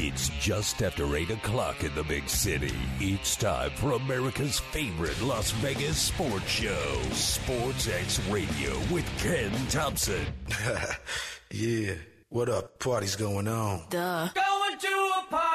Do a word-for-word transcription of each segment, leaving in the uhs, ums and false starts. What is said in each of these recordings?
It's just after eight o'clock in the big city. It's time for America's favorite Las Vegas sports show, SportsX Radio with Ken Thompson. Yeah, what up? Party's going on. Duh. Going to a party!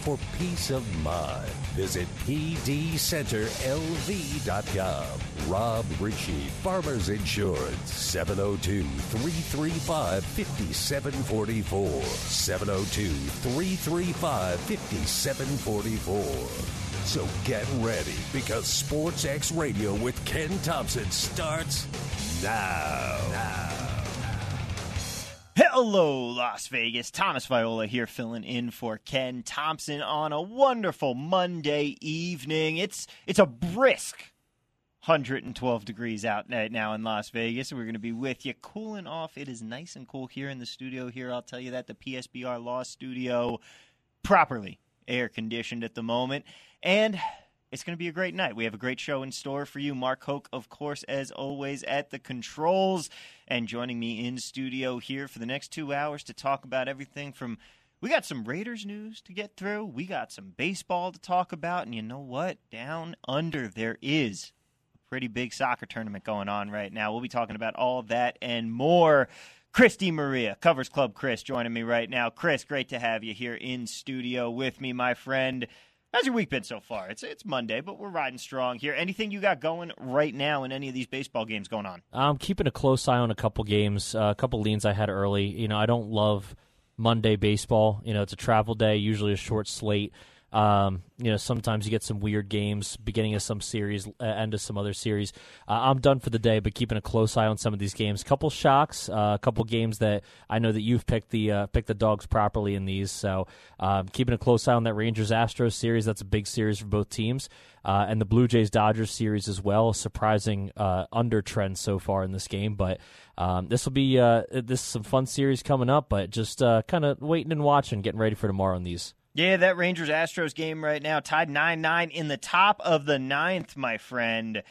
for peace of mind. Visit P D Center L V dot com. Rob Ritchie, Farmers Insurance, seven oh two, three three five, five seven four four. seven oh two, three three five, five seven four four. So get ready, because SportsX Radio with Ken Thompson starts now. Now. Hello, Las Vegas. Thomas Viola here, filling in for Ken Thompson on a wonderful Monday evening. It's it's a brisk one hundred twelve degrees out now in Las Vegas. We're going to be with you, cooling off. It is nice and cool here in the studio here. I'll tell you that the P S B R Law Studio, properly air-conditioned at the moment. And it's going to be a great night. We have a great show in store for you. Mark Hoke, of course, as always, at the controls. And joining me in studio here for the next two hours to talk about everything from, we got some Raiders news to get through. We got some baseball to talk about. And you know what? Down under, there is a pretty big soccer tournament going on right now. We'll be talking about all that and more. Chris DiMaria, Covers Club Chris, joining me right now. Chris, great to have you here in studio with me, my friend. How's your week been so far? It's it's Monday, but we're riding strong here. Anything you got going right now in any of these baseball games going on? I'm keeping a close eye on a couple games, uh, a couple leans I had early. You know, I don't love Monday baseball. You know, it's a travel day, usually a short slate. Um, you know, sometimes you get some weird games, beginning of some series, uh, end of some other series. Uh, I'm done for the day, but keeping a close eye on some of these games. Couple shocks, uh, a couple games that I know that you've picked the uh, picked the dogs properly in these. So um, keeping a close eye on that Rangers-Astros series. That's a big series for both teams. Uh, and the Blue Jays-Dodgers series as well. Surprising uh, under trend so far in this game, but um, this will be uh, this is some fun series coming up. But just uh, kind of waiting and watching, getting ready for tomorrow on these. Yeah, that Rangers-Astros game right now, tied nine nine in the top of the ninth, my friend.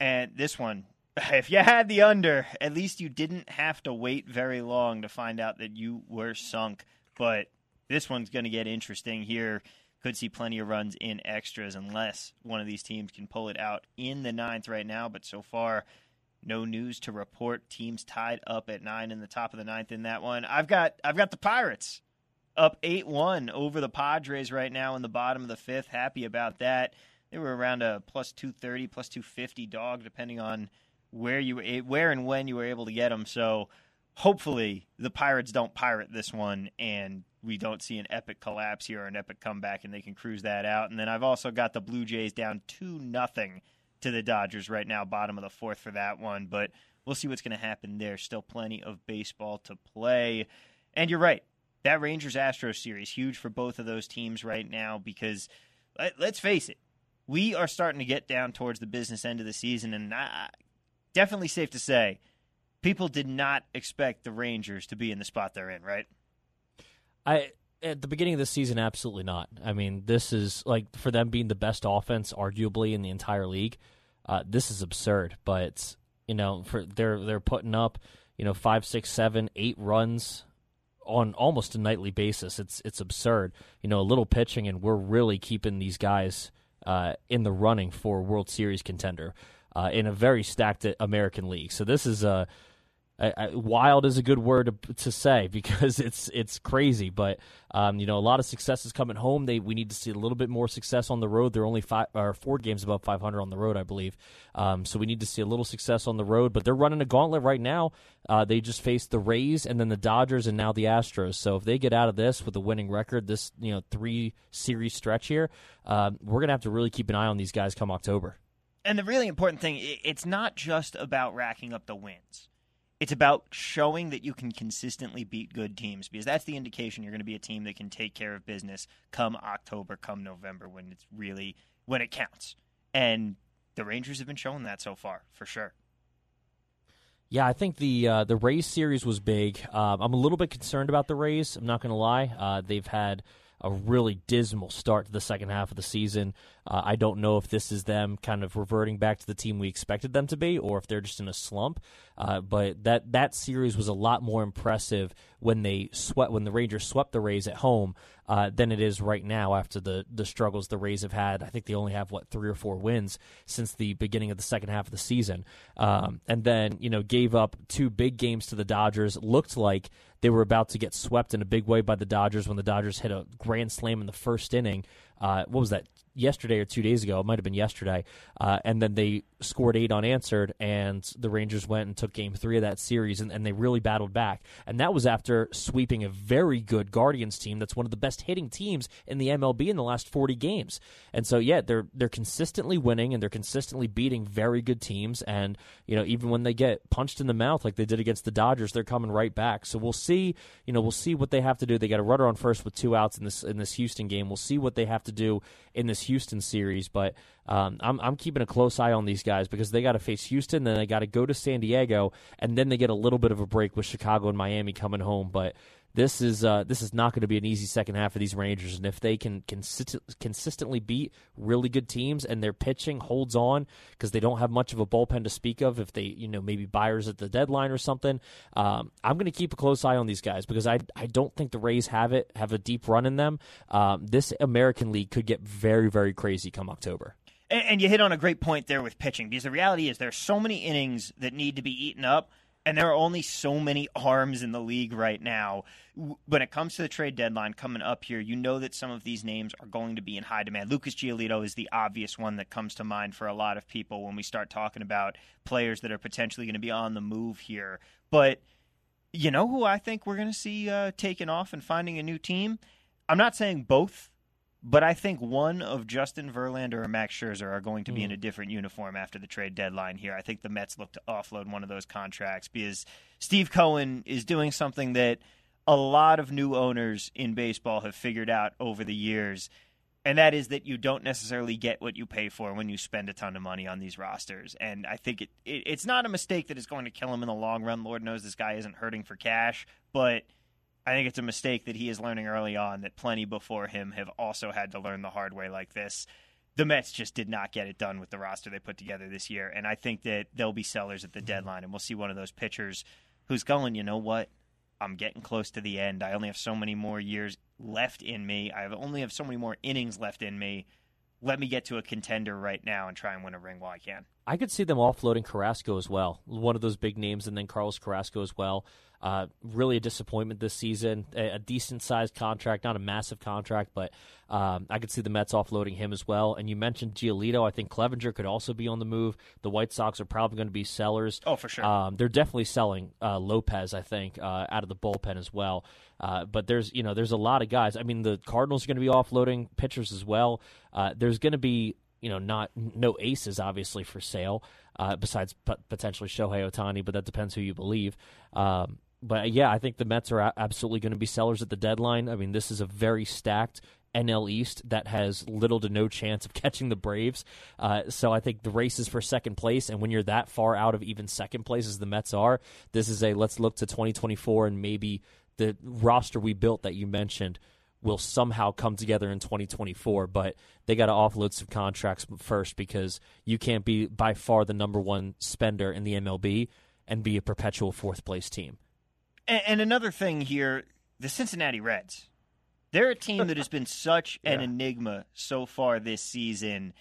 And this one, if you had the under, at least you didn't have to wait very long to find out that you were sunk. But this one's going to get interesting here. Could see plenty of runs in extras unless one of these teams can pull it out in the ninth right now. But so far, no news to report. Teams tied up at nine in the top of the ninth in that one. I've got, I've got the Pirates up eight one over the Padres right now in the bottom of the fifth. Happy about that. They were around a plus two thirty, plus two fifty dog, depending on where you where and when you were able to get them. So hopefully the Pirates don't pirate this one and we don't see an epic collapse here or an epic comeback, and they can cruise that out. And then I've also got the Blue Jays down two nothing to the Dodgers right now, bottom of the fourth for that one. But we'll see what's going to happen there. Still plenty of baseball to play. And you're right. That Rangers-Astros series, huge for both of those teams right now because, let's face it, we are starting to get down towards the business end of the season, and I, definitely safe to say people did not expect the Rangers to be in the spot they're in, right? I at the beginning of the season, absolutely not. I mean, this is, like, for them being the best offense, arguably, in the entire league, uh, this is absurd. But, you know, for they're they're putting up, you know, five, six, seven, eight runs on almost a nightly basis. It's it's absurd. You know, a little pitching, and we're really keeping these guys uh, in the running for World Series contender uh, in a very stacked American League. So this is a, a, a wild is a good word to, to say because it's it's crazy. But um, you know, a lot of success is coming home. They we need to see a little bit more success on the road. They're only five or four games above five hundred on the road, I believe. Um, so we need to see a little success on the road. But they're running a gauntlet right now. Uh, they just faced the Rays and then the Dodgers and now the Astros. So if they get out of this with a winning record, this you know three series stretch here, uh, we're gonna have to really keep an eye on these guys come October. And the really important thing, it's not just about racking up the wins. It's about showing that you can consistently beat good teams, because that's the indication you're going to be a team that can take care of business come October, come November, when it's really when it counts. And the Rangers have been showing that so far, for sure. Yeah, I think the uh, the Rays series was big. Uh, I'm a little bit concerned about the Rays, I'm not going to lie. Uh, they've had a really dismal start to the second half of the season. Uh, I don't know if this is them kind of reverting back to the team we expected them to be, or if they're just in a slump. Uh, but that that series was a lot more impressive when they swept when the Rangers swept the Rays at home uh, than it is right now after the the struggles the Rays have had. I think they only have what three or four wins since the beginning of the second half of the season, um, and then you know gave up two big games to the Dodgers. Looked like they were about to get swept in a big way by the Dodgers when the Dodgers hit a grand slam in the first inning. Uh, what was that, yesterday or two days ago? It might have been yesterday. Uh, and then they scored eight unanswered, and the Rangers went and took game three of that series, and, and they really battled back. And that was after sweeping a very good Guardians team that's one of the best hitting teams in the M L B in the last forty games. And so, yeah, they're they're consistently winning, and they're consistently beating very good teams. And, you know, even when they get punched in the mouth like they did against the Dodgers, they're coming right back. So we'll see. You know, we'll see what they have to do. They got a runner on first with two outs in this in this Houston game. We'll see what they have to do in this Houston series. But um, I'm I'm keeping a close eye on these guys, because they got to face Houston, then they got to go to San Diego, and then they get a little bit of a break with Chicago and Miami coming home. But this is uh, this is not going to be an easy second half of these Rangers. And if they can consi- consistently beat really good teams, and their pitching holds on, because they don't have much of a bullpen to speak of, if they, you know, maybe buyers at the deadline or something, um, I'm going to keep a close eye on these guys, because I I don't think the Rays have it have a deep run in them. Um, this American League could get very, very crazy come October. And, and you hit on a great point there with pitching, because the reality is there are so many innings that need to be eaten up. And there are only so many arms in the league right now. When it comes to the trade deadline coming up here, you know that some of these names are going to be in high demand. Lucas Giolito is the obvious one that comes to mind for a lot of people when we start talking about players that are potentially going to be on the move here. But you know who I think we're going to see uh, taking off and finding a new team? I'm not saying both, but I think one of Justin Verlander or Max Scherzer are going to be mm. in a different uniform after the trade deadline here. I think the Mets look to offload one of those contracts, because Steve Cohen is doing something that a lot of new owners in baseball have figured out over the years, and that is that you don't necessarily get what you pay for when you spend a ton of money on these rosters. And I think it, it it's not a mistake that is going to kill him in the long run. Lord knows this guy isn't hurting for cash, but I think it's a mistake that he is learning early on, that plenty before him have also had to learn the hard way like this. The Mets just did not get it done with the roster they put together this year, and I think that they'll be sellers at the deadline, and we'll see one of those pitchers who's going, you know what, I'm getting close to the end. I only have so many more years left in me. I only have so many more innings left in me. Let me get to a contender right now and try and win a ring while I can. I could see them offloading Carrasco as well, one of those big names, and then Carlos Carrasco as well. Uh, really a disappointment this season, a, a decent-sized contract, not a massive contract, but um, I could see the Mets offloading him as well. And you mentioned Giolito. I think Clevenger could also be on the move. The White Sox are probably going to be sellers. Oh, for sure. Um, they're definitely selling uh, Lopez, I think, uh, out of the bullpen as well. Uh, but there's, you know, there's a lot of guys. I mean, the Cardinals are going to be offloading pitchers as well. Uh, there's going to be, you know, not no aces, obviously, for sale, uh, besides p- potentially Shohei Ohtani, but that depends who you believe. Um, but, yeah, I think the Mets are a- absolutely going to be sellers at the deadline. I mean, this is a very stacked N L East that has little to no chance of catching the Braves. Uh, so I think the race is for second place, and when you're that far out of even second place as the Mets are, this is a let's look to twenty twenty-four, and maybe the roster we built that you mentioned will somehow come together in twenty twenty-four, but they got to offload some contracts first, because you can't be by far the number one spender in the M L B and be a perpetual fourth-place team. And, and another thing here, the Cincinnati Reds. They're a team that has been such yeah. an enigma so far this season.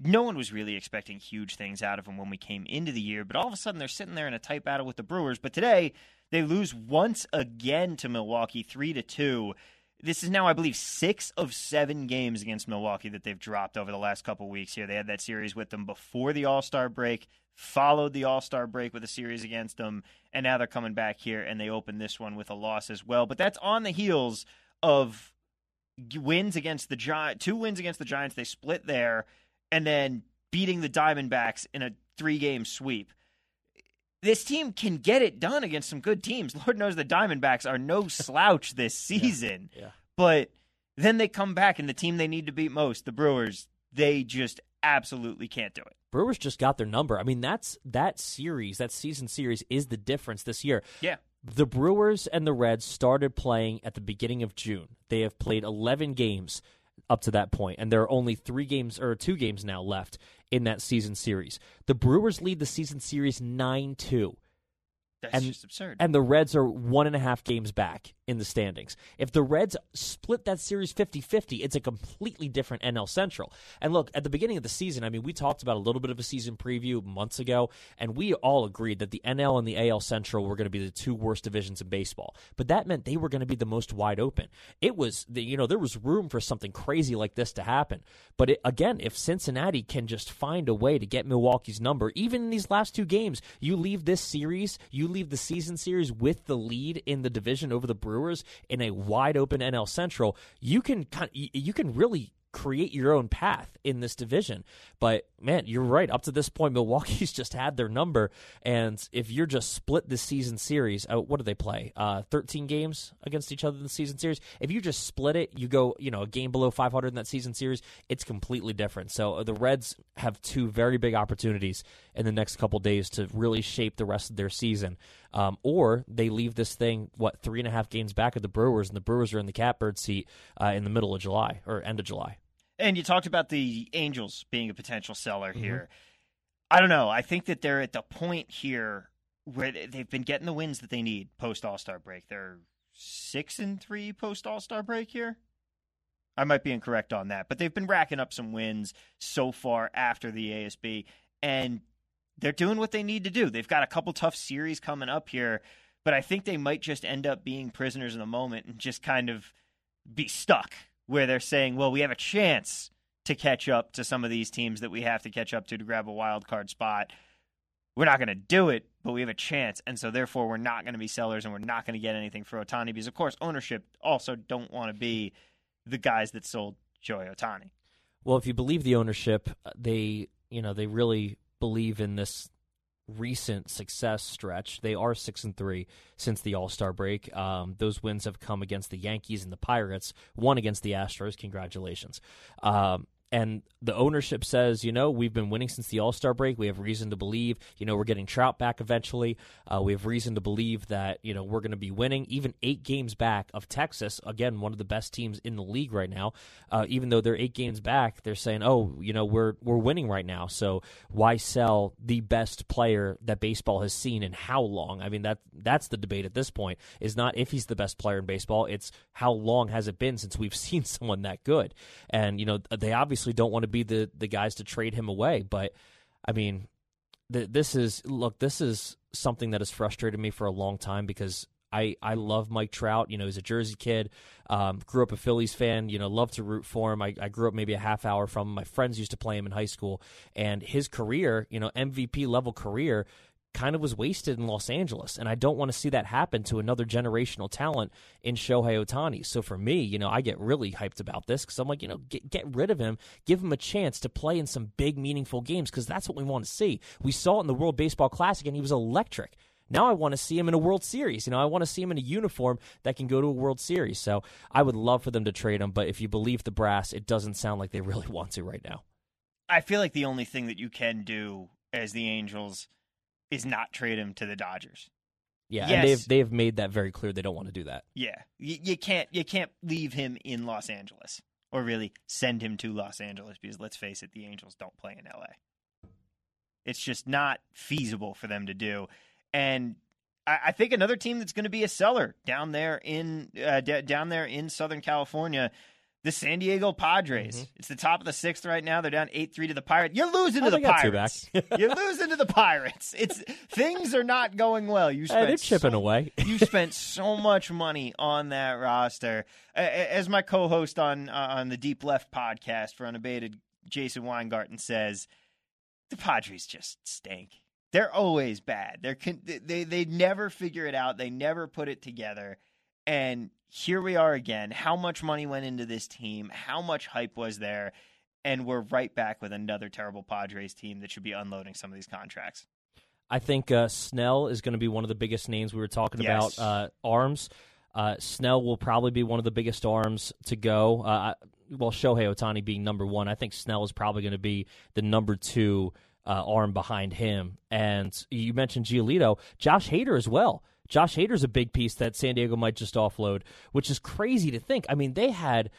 No one was really expecting huge things out of them when we came into the year, but all of a sudden they're sitting there in a tight battle with the Brewers. But today, they lose once again to Milwaukee, three to two. This is now, I believe, six of seven games against Milwaukee that they've dropped over the last couple weeks here. They had that series with them before the All-Star break, followed the All-Star break with a series against them, and now they're coming back here, and they open this one with a loss as well. But that's on the heels of wins against the Giants, two wins against the Giants. They split there, and then beating the Diamondbacks in a three-game sweep. this team can get it done against some good teams. Lord knows the Diamondbacks are no slouch this season. Yeah, yeah. But then they come back, and the team they need to beat most, the Brewers, they just absolutely can't do it. Brewers just got their number. I mean, that's that series, that season series is the difference this year. Yeah. The Brewers and the Reds started playing at the beginning of June. They have played eleven games up to that point, and there are only three games or two games now left in that season series. The Brewers lead the season series nine two. That's and, just absurd. And the Reds are one and a half games back in the standings. If the Reds split that series fifty-fifty, it's a completely different N L Central. And look, at the beginning of the season, I mean, we talked about a little bit of a season preview months ago, and we all agreed that the N L and the A L Central were going to be the two worst divisions in baseball. But that meant they were going to be the most wide open. It was, the, you know, there was room for something crazy like this to happen. But it, again, if Cincinnati can just find a way to get Milwaukee's number, even in these last two games, you leave this series, you leave the season series with the lead in the division over the Brewers in a wide open N L Central, you can you can really create your own path in this division. But man, you're right. Up to this point, Milwaukee's just had their number, and if you're just split this season series, uh, what do they play? Uh, thirteen games against each other in the season series. If you just split it, you go, you know, a game below five hundred in that season series. It's completely different. So the Reds have two very big opportunities in the next couple days to really shape the rest of their season, um, or they leave this thing what three and a half games back of the Brewers, and the Brewers are in the catbird seat uh, in the middle of July or end of July. And you talked about the Angels being a potential seller here. Mm-hmm. I don't know. I think that they're at the point here where they've been getting the wins that they need post-All-Star break. They're six and three post-All-Star break here. I might be incorrect on that, but they've been racking up some wins so far after the A S B, and they're doing what they need to do. They've got a couple tough series coming up here, but I think they might just end up being prisoners in the moment and just kind of be stuck, where they're saying, well, we have a chance to catch up to some of these teams that we have to catch up to to grab a wild card spot. We're not going to do it, but we have a chance, and so therefore we're not going to be sellers and we're not going to get anything for Ohtani because, of course, ownership also don't want to be the guys that sold Shohei Ohtani. Well, if you believe the ownership, they, you know, they really believe in this recent success stretch. They are six and three since the All-Star break. Um, those wins have come against the Yankees and the Pirates, one against the Astros. Congratulations. Um, and the ownership says, you know, we've been winning since the All-Star break. We have reason to believe, you know, we're getting Trout back eventually. Uh, we have reason to believe that, you know, we're going to be winning even eight games back of Texas. Again, one of the best teams in the league right now. Uh, even though they're eight games back, they're saying, oh, you know, we're we're winning right now. So why sell the best player that baseball has seen in how long? I mean, that that's the debate at this point, is not if he's the best player in baseball. It's how long has it been since we've seen someone that good? And, you know, they obviously don't want to be the, the guys to trade him away. But, I mean, th- this is – look, this is something that has frustrated me for a long time because I, I love Mike Trout. You know, he's a Jersey kid, um, grew up a Phillies fan, you know, love to root for him. I, I grew up maybe a half hour from him. My friends used to play him in high school. And his career, you know, M V P-level career – kind of was wasted in Los Angeles, and I don't want to see that happen to another generational talent in Shohei Ohtani. So for me, you know, I get really hyped about this because I'm like, you know, get, get rid of him, give him a chance to play in some big, meaningful games because that's what we want to see. We saw it in the World Baseball Classic, and he was electric. Now I want to see him in a World Series. You know, I want to see him in a uniform that can go to a World Series. So I would love for them to trade him, but if you believe the brass, it doesn't sound like they really want to right now. I feel like the only thing that you can do as the Angels is not trade him to the Dodgers. Yeah, yes. And they've they've made that very clear. They don't want to do that. Yeah, you, you can't you can't leave him in Los Angeles, or really send him to Los Angeles, because let's face it, the Angels don't play in L A. It's just not feasible for them to do. And I, I think another team that's going to be a seller down there in uh, d- down there in Southern California, the San Diego Padres. Mm-hmm. It's the top of the sixth right now. They're down eight three to the Pirates. You're losing to the Pirates. You're losing to the Pirates. It's things are not going well. You spent hey, they're chipping so, away. You spent so much money on that roster. As my co-host on uh, on the Deep Left podcast for Unabated, Jason Weingarten, says, the Padres just stink. They're always bad. They're con- they they never figure it out. They never put it together. And here we are again. How much money went into this team? How much hype was there? And we're right back with another terrible Padres team that should be unloading some of these contracts. I think uh, Snell is going to be one of the biggest names we were talking yes. about. Uh, arms. Uh, Snell will probably be one of the biggest arms to go. Uh, I, well, Shohei Ohtani being number one, I think Snell is probably going to be the number two uh, arm behind him. And you mentioned Giolito. Josh Hader as well. Josh Hader's a big piece that San Diego might just offload, which is crazy to think. I mean, they had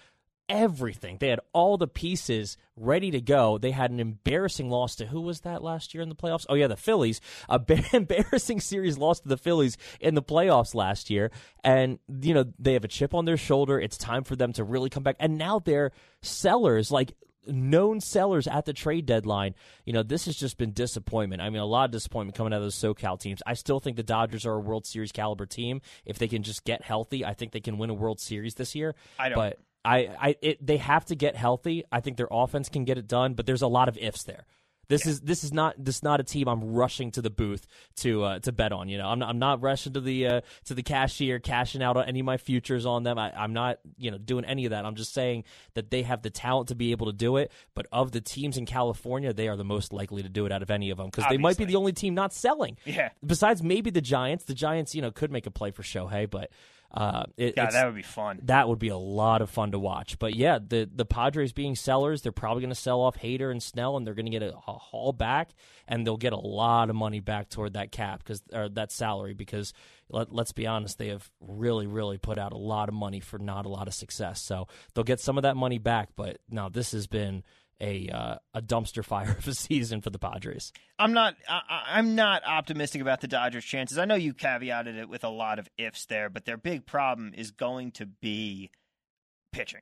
everything. They had all the pieces ready to go. They had an embarrassing loss to who was that last year in the playoffs? Oh, yeah, the Phillies. A b- embarrassing series loss to the Phillies in the playoffs last year. And, you know, they have a chip on their shoulder. It's time for them to really come back. And now they're sellers, like known sellers at the trade deadline. You know, this has just been disappointment. I mean, a lot of disappointment coming out of those SoCal teams. I still think the Dodgers are a World Series caliber team. If they can just get healthy, I think they can win a World Series this year. I don't. But I, I, it, they have to get healthy. I think their offense can get it done, but there's a lot of ifs there. This yeah. is this is not this is not a team I'm rushing to the booth to uh, to bet on. You know, I'm not, I'm not rushing to the uh, to the cashier, cashing out on any of my futures on them. I, I'm not you know doing any of that. I'm just saying that they have the talent to be able to do it. But of the teams in California, they are the most likely to do it out of any of them because they might be the only team not selling. Yeah. Besides maybe the Giants. The Giants, you know, could make a play for Shohei, but. Uh, it, God, that would be fun. That would be a lot of fun to watch. But yeah, the, the Padres being sellers, they're probably going to sell off Hader and Snell, and they're going to get a, a haul back, and they'll get a lot of money back toward that cap because or that salary. Because let, let's be honest, they have really, really put out a lot of money for not a lot of success. So they'll get some of that money back. But no, this has been a uh, a dumpster fire of a season for the Padres. I'm not I, I'm not optimistic about the Dodgers' chances. I know you caveated it with a lot of ifs there, but their big problem is going to be pitching.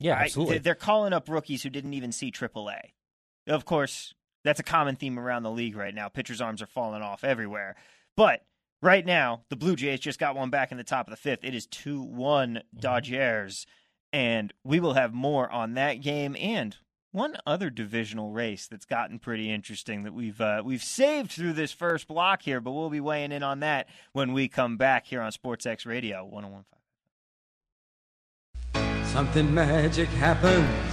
Yeah, right? Absolutely. They're calling up rookies who didn't even see triple A. Of course, that's a common theme around the league right now. Pitchers' arms are falling off everywhere. But right now, the Blue Jays just got one back in the top of the fifth. It is two one mm-hmm. Dodgers, and we will have more on that game and one other divisional race that's gotten pretty interesting that we've uh, we've saved through this first block here, but we'll be weighing in on that when we come back here on SportsX Radio one oh one point five. Something magic happens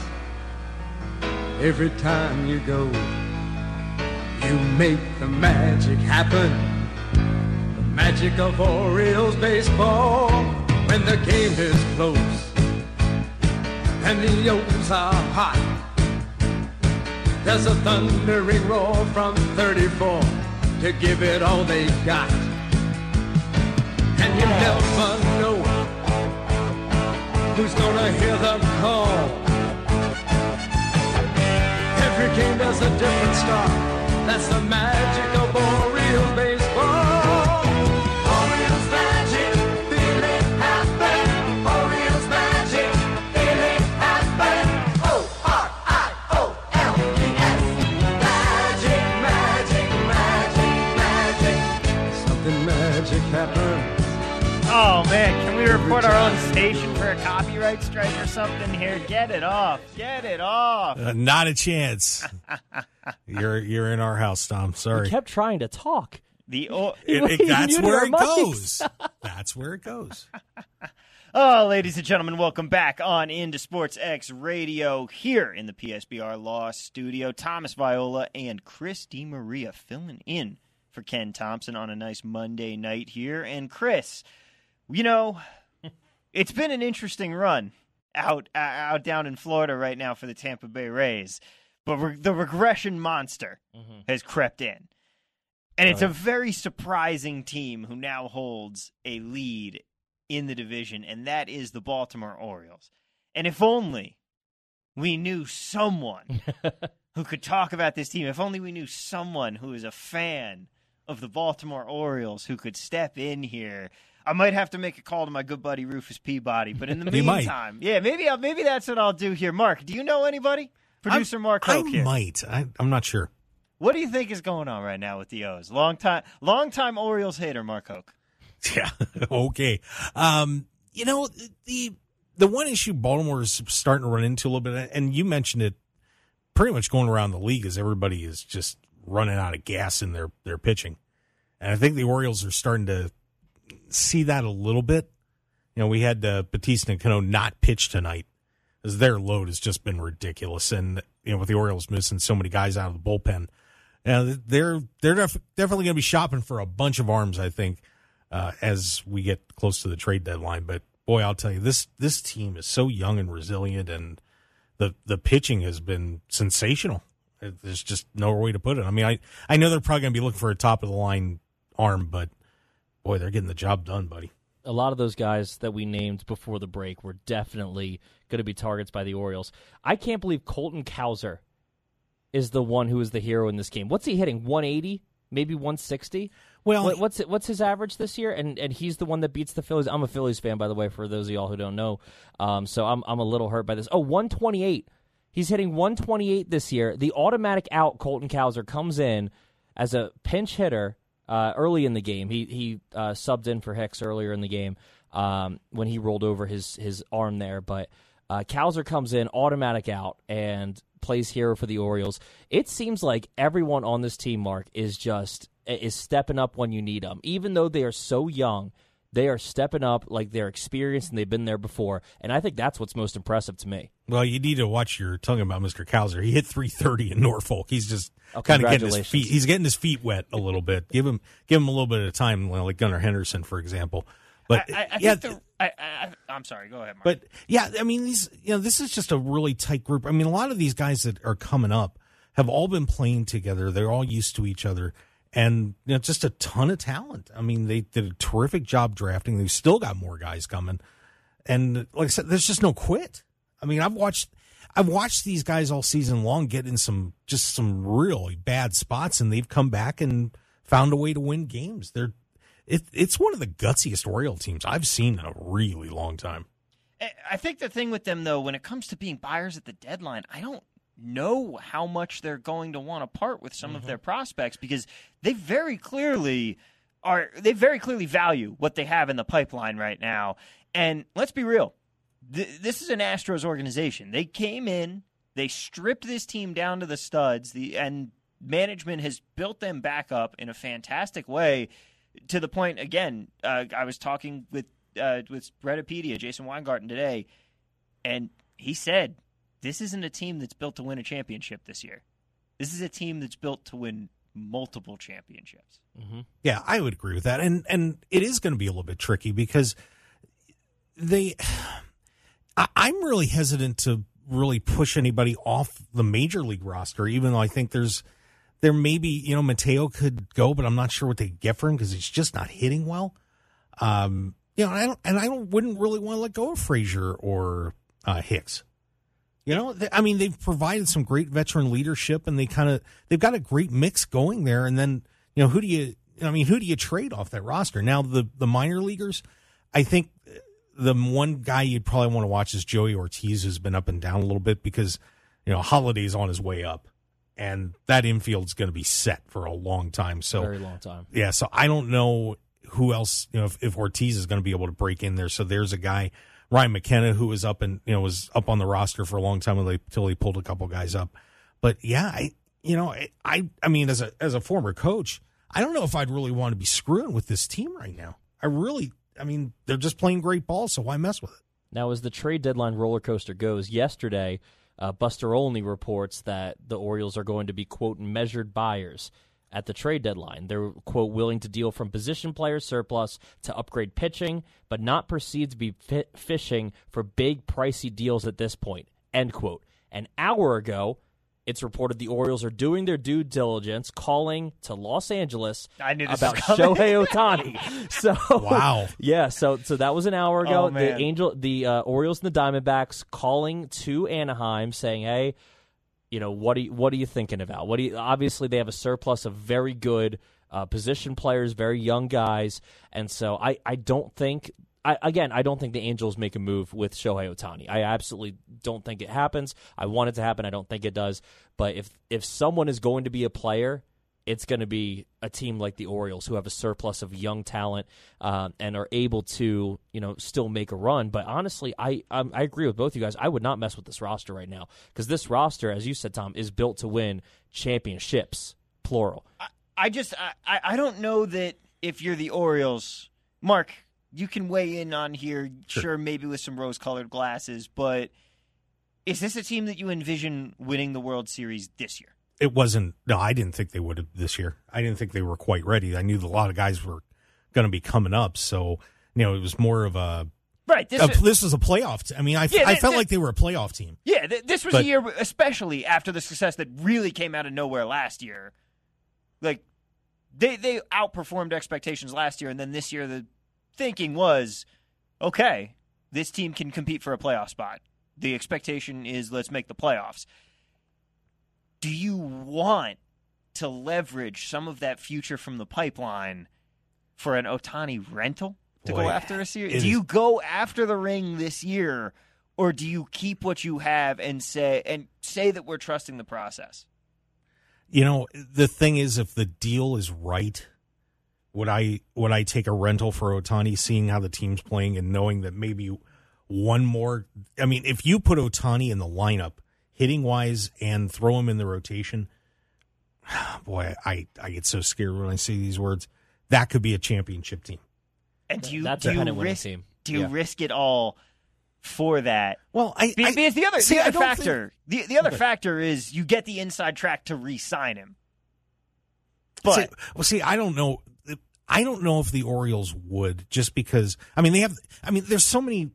every time you go. You make the magic happen. The magic of Orioles baseball when the game is close and the O's are hot. There's a thundering roar from thirty-four to give it all they got. And you never know who's gonna hear the call. Every game does a different start. That's the magic of Orioles baseball. Orioles magic, feel it happen. Orioles magic, feel it happen. O R I O L E. Happens. Oh, man, can we report our own station for a copyright strike or something here? Get it off. Get it off. Uh, not a chance. you're you're in our house, Tom. Sorry. We kept trying to talk. The o- it, it, That's where it goes. That's where it goes. Oh, ladies and gentlemen, welcome back on into SportsX Radio here in the P S B R Law Studio. Thomas Viola and Chris DiMaria filling in for Ken Thompson on a nice Monday night here. And Chris, you know, it's been an interesting run out out down in Florida right now for the Tampa Bay Rays, but re- the regression monster mm-hmm. has crept in. And it's right. a very surprising team who now holds a lead in the division, and that is the Baltimore Orioles. And if only we knew someone who could talk about this team, if only we knew someone who is a fan of the Baltimore Orioles who could step in here. I might have to make a call to my good buddy Rufus Peabody, but in the meantime, might. yeah, maybe I'll, maybe that's what I'll do here. Mark, do you know anybody? Producer I'm, Mark Hoke I here. might. I, I'm not sure. What do you think is going on right now with the O's? Long time, long time Orioles hater, Mark Hoke. Yeah. Okay. Um, you know, the the one issue Baltimore is starting to run into a little bit, and you mentioned it, pretty much going around the league, is everybody is just running out of gas in their, their pitching. And I think the Orioles are starting to see that a little bit. You know, we had uh, Batista and Cano not pitch tonight because their load has just been ridiculous. And, you know, with the Orioles missing so many guys out of the bullpen, Uh, they're they're def- definitely going to be shopping for a bunch of arms, I think, uh, as we get close to the trade deadline. But boy, I'll tell you, this this team is so young and resilient, and the the pitching has been sensational. There's just no way to put it. I mean, I, I know they're probably going to be looking for a top of the line arm, but boy, they're getting the job done, buddy. A lot of those guys that we named before the break were definitely going to be targets by the Orioles. I can't believe Colton Cowser is the one who is the hero in this game. What's he hitting? one eighty? Maybe one sixty? Well, what, what's what's his average this year? And and he's the one that beats the Phillies. I'm a Phillies fan, by the way, for those of y'all who don't know. Um, so I'm I'm a little hurt by this. Oh, one twenty-eight. He's hitting one twenty-eight this year. The automatic out, Colton Cowser, comes in as a pinch hitter uh, early in the game. He he uh, subbed in for Hicks earlier in the game um, when he rolled over his, his arm there. But uh, Cowser comes in, automatic out, and plays hero for the Orioles. It seems like everyone on this team, Mark, is just is stepping up when you need them. Even though they are so young, they are stepping up like they're experienced and they've been there before, and I think that's what's most impressive to me. Well, you need to watch your tongue about Mister Cowser. He hit three thirty in Norfolk. He's just oh, kind of getting his feet. He's getting his feet wet a little bit. Give him, give him a little bit of time, like Gunnar Henderson, for example. But I, I, I yeah, think the, I, I, I'm sorry. Go ahead, Mark. But yeah, I mean, these. You know, this is just a really tight group. I mean, a lot of these guys that are coming up have all been playing together. They're all used to each other. And you know, just a ton of talent. I mean, they did a terrific job drafting. They've still got more guys coming. And like I said, there's just no quit. I mean, I've watched I've watched these guys all season long get in some just some really bad spots, and they've come back and found a way to win games. They're it, it's one of the gutsiest Oriole teams I've seen in a really long time. I think the thing with them, though, when it comes to being buyers at the deadline, I don't know how much they're going to want to part with some mm-hmm. of their prospects, because they very clearly are they very clearly value what they have in the pipeline right now. And let's be real, th- this is an Astros organization. They came in, they stripped this team down to the studs, the and management has built them back up in a fantastic way, to the point, again, uh, I was talking with uh, with Redditpedia, Jason Weingarten, today, and he said, this isn't a team that's built to win a championship this year. This is a team that's built to win multiple championships. Mm-hmm. Yeah, I would agree with that. And and it is going to be a little bit tricky because they I, I'm really hesitant to really push anybody off the major league roster, even though I think there's there maybe, you know, Mateo could go, but I'm not sure what they get for him because he's just not hitting well. Um, you know, and I don't and I don't wouldn't really want to let go of Frazier or uh, Hicks. You know, I mean, they've provided some great veteran leadership, and they kind of they've got a great mix going there. And then, you know, who do you? I mean, who do you trade off that roster? Now, the the minor leaguers, I think the one guy you'd probably want to watch is Joey Ortiz, who's been up and down a little bit because, you know, Holiday's on his way up, and that infield's going to be set for a long time. So very long time. Yeah. So I don't know who else. You know, if, if Ortiz is going to be able to break in there, so there's a guy. Ryan McKenna, who was up and you know was up on the roster for a long time until he pulled a couple guys up, but yeah, I you know I I mean as a as a former coach, I don't know if I'd really want to be screwing with this team right now. I really, I mean, they're just playing great ball, so why mess with it? Now, as the trade deadline roller coaster goes, yesterday, uh, Buster Olney reports that the Orioles are going to be quote measured buyers at the trade deadline. They're, quote, willing to deal from position player surplus to upgrade pitching, but not perceived to be f- fishing for big, pricey deals at this point, end quote. An hour ago, it's reported the Orioles are doing their due diligence, calling to Los Angeles about Shohei Ohtani. So wow, yeah. So so that was an hour ago. Oh, the Angel, the uh, Orioles and the Diamondbacks calling to Anaheim, saying, "Hey, you know, what are you, what are you thinking about? What do you, obviously they have a surplus of very good uh, position players, very young guys, and so I, I don't think I, again I don't think the Angels make a move with Shohei Ohtani. I absolutely don't think it happens. I want it to happen. I don't think it does. But if if someone is going to be a player, it's going to be a team like the Orioles who have a surplus of young talent uh, and are able to, you know, still make a run. But honestly, I I'm, I agree with both you guys. I would not mess with this roster right now because this roster, as you said, Tom, is built to win championships, plural. I, I just I, I don't know that if you're the Orioles, Mark, you can weigh in on here, sure, sure maybe with some rose-colored glasses, but is this a team that you envision winning the World Series this year? it wasn't – no, I didn't think they would have this year. I didn't think they were quite ready. I knew that a lot of guys were going to be coming up. So, you know, it was more of a – Right. This, a, was, this was a playoff t- – I mean, I, yeah, I th- felt th- like they were a playoff team. Yeah, th- this was but, a year, especially after the success that really came out of nowhere last year. Like, they, they outperformed expectations last year, and then this year the thinking was, okay, this team can compete for a playoff spot. The expectation is let's make the playoffs. Do you want to leverage some of that future from the pipeline for an Ohtani rental to Boy, go after a series? Do you go after the ring this year, or do you keep what you have and say and say that we're trusting the process? You know, the thing is, if the deal is right, would I would I take a rental for Ohtani, seeing how the team's playing and knowing that maybe one more? I mean, if you put Ohtani in the lineup, hitting-wise, and throw him in the rotation, boy, I, I get so scared when I see these words. That could be a championship team. And do you, That's do you, risk, team. Do you yeah. risk it all for that? Well, I, I because the other, see, the other factor think... the, the other okay. factor is you get the inside track to re-sign him. But see, well, see, I don't know. I don't know if the Orioles would, just because. I mean, they have. I mean, there's so many.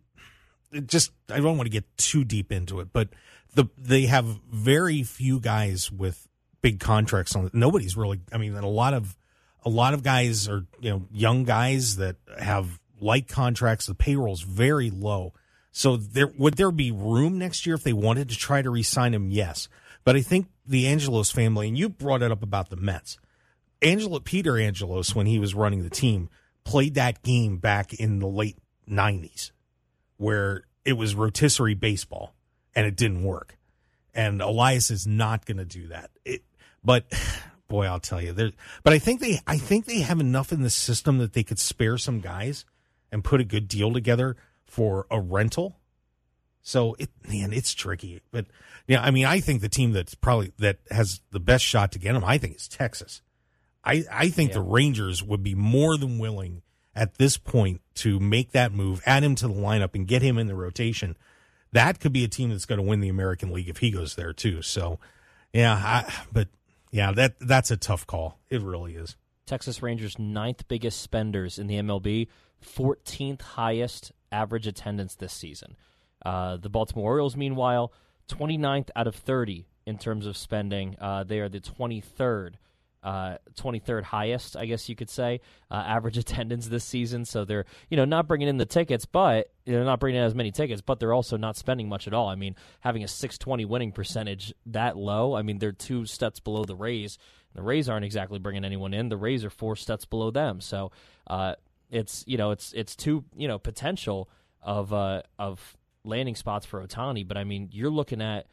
Just I don't want to get too deep into it, but. The, they have very few guys with big contracts on. Nobody's really. I mean, a lot of a lot of guys are, you know, young guys that have light contracts. The payroll's very low, so there would there be room next year if they wanted to try to re-sign him? Yes, but I think the Angelos family, and you brought it up about the Mets. Angelo Peter Angelos, when he was running the team, played that game back in the late nineties, where it was rotisserie baseball. And it didn't work. And Elias is not going to do that. It, but boy, I'll tell you. There, but I think they, I think they have enough in the system that they could spare some guys and put a good deal together for a rental. So it, man, it's tricky. But yeah, I mean, I think the team that's probably that has the best shot to get him, I think, is Texas. I, I think yeah. the Rangers would be more than willing at this point to make that move, add him to the lineup, and get him in the rotation. That could be a team that's going to win the American League if he goes there too. So, yeah, I, but yeah, that that's a tough call. It really is. Texas Rangers, ninth biggest spenders in the M L B, fourteenth highest average attendance this season. Uh, the Baltimore Orioles, meanwhile, twenty-ninth out of thirty in terms of spending. Uh, they are the twenty-third. Uh, twenty-third highest, I guess you could say, uh, average attendance this season. So they're, you know, not bringing in the tickets, but they're not bringing in as many tickets, but they're also not spending much at all. I mean, having a six twenty winning percentage that low, I mean, they're two steps below the Rays. The Rays aren't exactly bringing anyone in. The Rays are four steps below them. So uh, it's, you know, it's it's two, you know, potential of uh, of landing spots for Ohtani. But I mean, you're looking at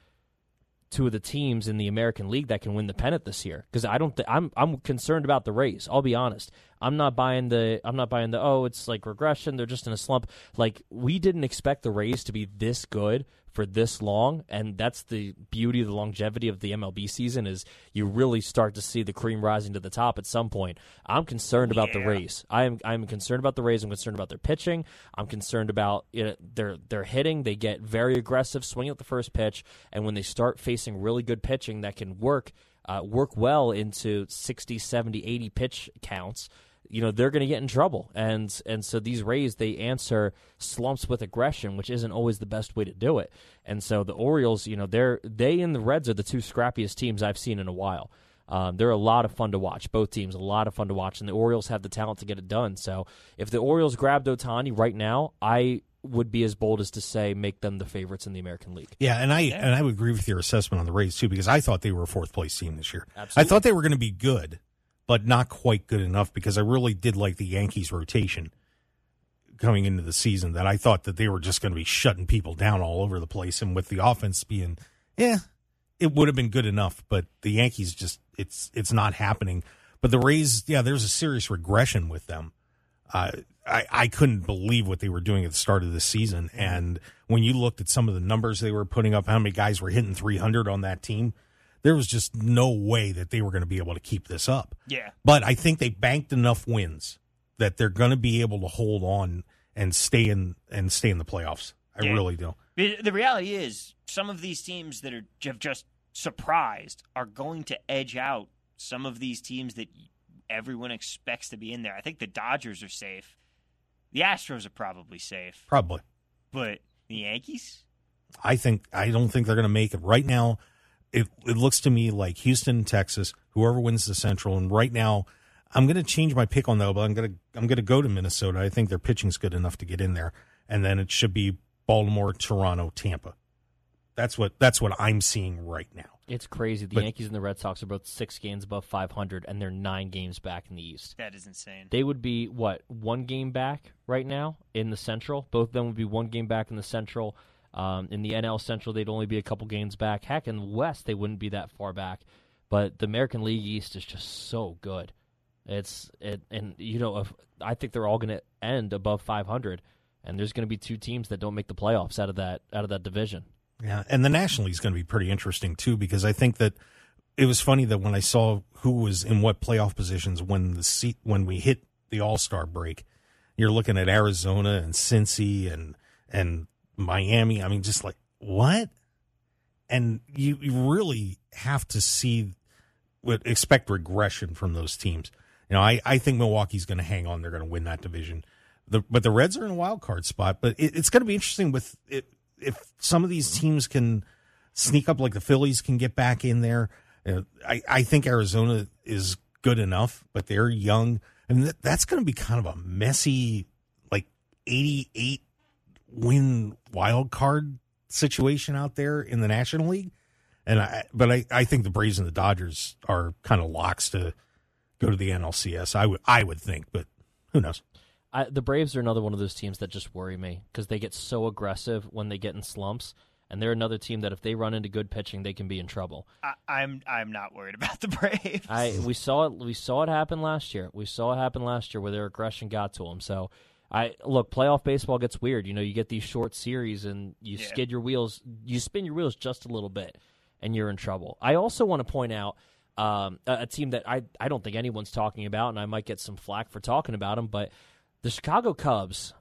two of the teams in the American League that can win the pennant this year, because I don't. Th- I'm I'm concerned about the Rays. I'll be honest. I'm not buying the. I'm not buying the. Oh, it's like regression. They're just in a slump. Like, we didn't expect the Rays to be this good for this long, and that's the beauty of the longevity of the M L B season, is you really start to see the cream rising to the top at some point. I'm concerned about yeah. the Rays. I'm I'm concerned about the Rays. I'm concerned about their pitching. I'm concerned about you know, their their hitting. They get very aggressive, swing at the first pitch, and when they start facing really good pitching that can work. Uh, work well into sixty, seventy, eighty pitch counts, you know, they're going to get in trouble. And and so these Rays, they answer slumps with aggression, which isn't always the best way to do it. And so the Orioles, you know, they're they and the Reds are the two scrappiest teams I've seen in a while. Um, they're a lot of fun to watch. Both teams, a lot of fun to watch. And the Orioles have the talent to get it done. So if the Orioles grabbed Ohtani right now, I would be as bold as to say make them the favorites in the American League. Yeah, and I and I would agree with your assessment on the Rays, too, because I thought they were a fourth-place team this year. Absolutely. I thought they were going to be good, but not quite good enough, because I really did like the Yankees' rotation coming into the season, that I thought that they were just going to be shutting people down all over the place, and with the offense being, yeah, it would have been good enough, but the Yankees just, it's it's not happening. But the Rays, yeah, there's a serious regression with them. Uh, I, I couldn't believe what they were doing at the start of this season. And when you looked at some of the numbers they were putting up, how many guys were hitting three hundred on that team, there was just no way that they were going to be able to keep this up. Yeah. But I think they banked enough wins that they're going to be able to hold on and stay in and stay in the playoffs. I yeah. really do. The reality is, some of these teams that are have just surprised, are going to edge out some of these teams that everyone expects to be in there. I think the Dodgers are safe. The Astros are probably safe. Probably. But the Yankees? I think I don't think they're going to make it. Right now, it, it looks to me like Houston, Texas, whoever wins the Central. And right now, I'm going to change my pick on that, but I'm going to I'm going to go to Minnesota. I think their pitching's good enough to get in there. And then it should be Baltimore, Toronto, Tampa. That's what that's what I'm seeing right now. It's crazy. The but, Yankees and the Red Sox are both six games above five hundred, and they're nine games back in the East. That is insane. They would be, what, one game back right now in the Central? Both of them would be one game back in the Central. Um, in the N L Central, they'd only be a couple games back. Heck, in the West, they wouldn't be that far back. But the American League East is just so good. It's it, and, you know, if, I think they're all going to end above five hundred, and there's going to be two teams that don't make the playoffs out of that out of that division. Yeah, and the National League is going to be pretty interesting, too, because I think that it was funny that when I saw who was in what playoff positions when the seat, when we hit the All-Star break, you're looking at Arizona and Cincy and and Miami. I mean, just like, what? And you, you really have to see, expect regression from those teams. You know, I, I think Milwaukee's going to hang on. They're going to win that division. The, but the Reds are in a wild card spot. But it, it's going to be interesting with it. If some of these teams can sneak up, like the Phillies can get back in there, you know, I, I think Arizona is good enough, but they're young. And th- that's going to be kind of a messy, like eighty-eight win wild card situation out there in the National League. And I, But I, I think the Braves and the Dodgers are kind of locks to go to the N L C S, I would, I would think, but who knows? I, the Braves are another one of those teams that just worry me because they get so aggressive when they get in slumps, and they're another team that if they run into good pitching, they can be in trouble. I, I'm I'm not worried about the Braves. I we saw it we saw it happen last year. We saw it happen last year where their aggression got to them. So I look, playoff baseball gets weird. You know, you get these short series and you yeah. skid your wheels, you spin your wheels just a little bit, and you're in trouble. I also want to point out um, a, a team that I I don't think anyone's talking about, and I might get some flack for talking about them, but. The Chicago Cubs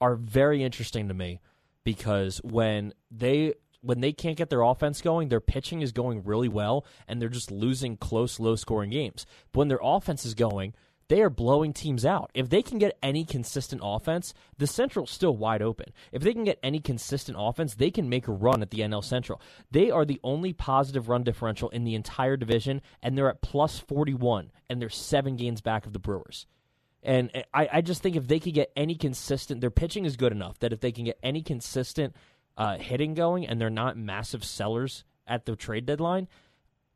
are very interesting to me because when they when they can't get their offense going, their pitching is going really well, and they're just losing close, low-scoring games. But when their offense is going, they are blowing teams out. If they can get any consistent offense, the Central's still wide open. If they can get any consistent offense, they can make a run at the N L Central. They are the only positive run differential in the entire division, and they're at plus forty-one, and they're seven games back of the Brewers. And I, I just think if they could get any consistent, their pitching is good enough that if they can get any consistent uh, hitting going and they're not massive sellers at the trade deadline,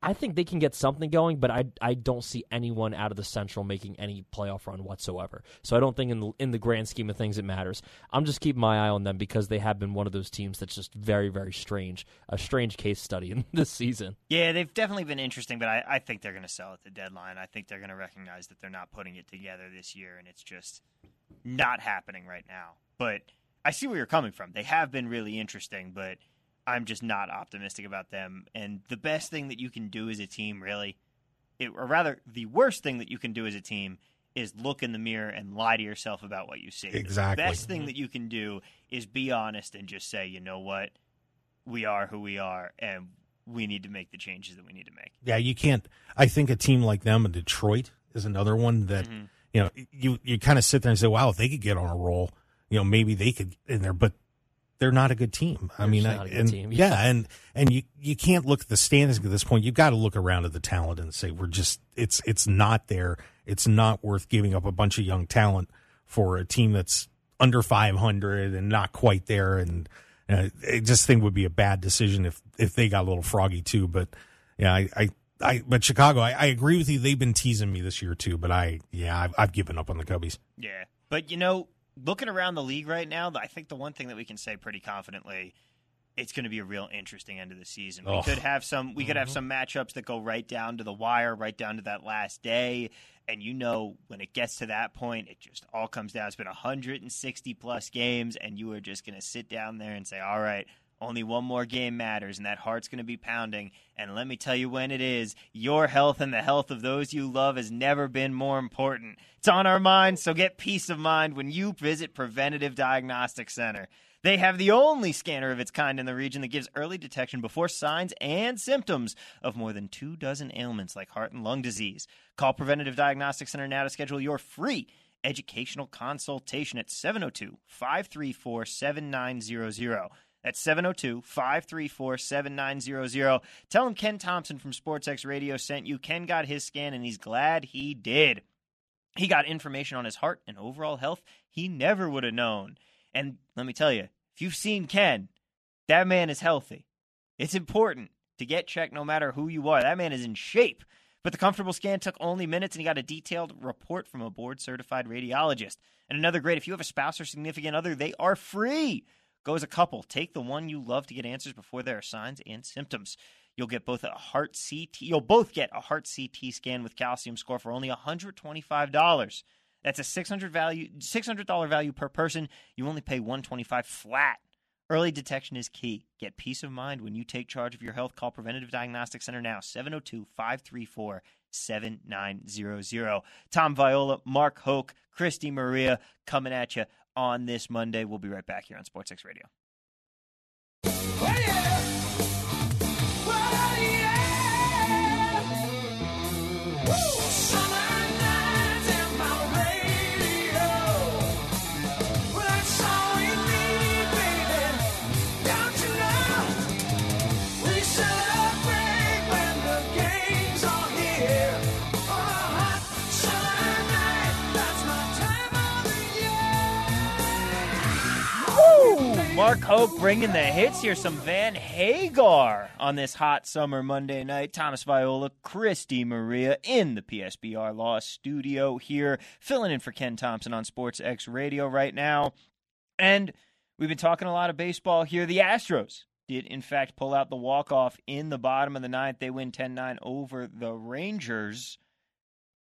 I think they can get something going, but I I don't see anyone out of the Central making any playoff run whatsoever. So I don't think in the, in the grand scheme of things it matters. I'm just keeping my eye on them because they have been one of those teams that's just very, very strange, a strange case study in this season. Yeah, they've definitely been interesting, but I, I think they're going to sell at the deadline. I think they're going to recognize that they're not putting it together this year, and it's just not happening right now. But I see where you're coming from. They have been really interesting, but I'm just not optimistic about them. And the best thing that you can do as a team, really, it, or rather the worst thing that you can do as a team is look in the mirror and lie to yourself about what you see. Exactly. The best thing that you can do is be honest and just say, you know what, we are who we are, and we need to make the changes that we need to make. Yeah, you can't. I think a team like them in Detroit is another one that, mm-hmm. you know, you, you kind of sit there and say, wow, if they could get on a roll, you know, maybe they could get in there, but they're not a good team. I they're mean, not I, a good and, team. Yeah. yeah, and and you you can't look at the standings at this point. You've got to look around at the talent and say we're just it's it's not there. It's not worth giving up a bunch of young talent for a team that's under five hundred and not quite there. And you know, I just think it would be a bad decision if if they got a little froggy too. But yeah, I I, I but Chicago, I, I agree with you. They've been teasing me this year too. But I yeah, I've, I've given up on the Cubbies. Yeah, but you know. Looking around the league right now, I think the one thing that we can say pretty confidently, it's going to be a real interesting end of the season. Oh. We could have some we could have some matchups that go right down to the wire, right down to that last day. And you know, when it gets to that point, it just all comes down. It's been one hundred sixty plus games, and you are just going to sit down there and say, all right, only one more game matters, and that heart's going to be pounding. And let me tell you when it is, your health and the health of those you love has never been more important. It's on our minds, so get peace of mind when you visit Preventative Diagnostic Center. They have the only scanner of its kind in the region that gives early detection before signs and symptoms of more than two dozen ailments like heart and lung disease. Call Preventative Diagnostic Center now to schedule your free educational consultation at seven oh two, five three four, seven nine zero zero. That's seven oh two, five three four, seven nine zero zero. Tell him Ken Thompson from SportsX Radio sent you. Ken got his scan, and he's glad he did. He got information on his heart and overall health he never would have known. And let me tell you, if you've seen Ken, that man is healthy. It's important to get checked no matter who you are. That man is in shape. But the comfortable scan took only minutes, and he got a detailed report from a board-certified radiologist. And another great, if you have a spouse or significant other, they are free. Go as a couple. Take the one you love to get answers before there are signs and symptoms. You'll get both a heart C T. You'll both get a heart C T scan with calcium score for only one hundred twenty-five dollars. That's a six hundred dollars value, six hundred dollars value per person. You only pay one hundred twenty-five dollars flat. Early detection is key. Get peace of mind when you take charge of your health. Call Preventative Diagnostic Center now, seven oh two, five three four, seven nine zero zero. Tom Viola, Mark Hoke, Chris DiMaria coming at you on this Monday. We'll be right back here on SportsX Radio. Oh, yeah. Oh, yeah. Woo. Mark Hoke bringing the hits here. Some Van Hagar on this hot summer Monday night. Thomas Viola, Chris DiMaria in the P S B R Law studio here, filling in for Ken Thompson on SportsX Radio right now. And we've been talking a lot of baseball here. The Astros did, in fact, pull out the walk-off in the bottom of the ninth. They win ten nine over the Rangers.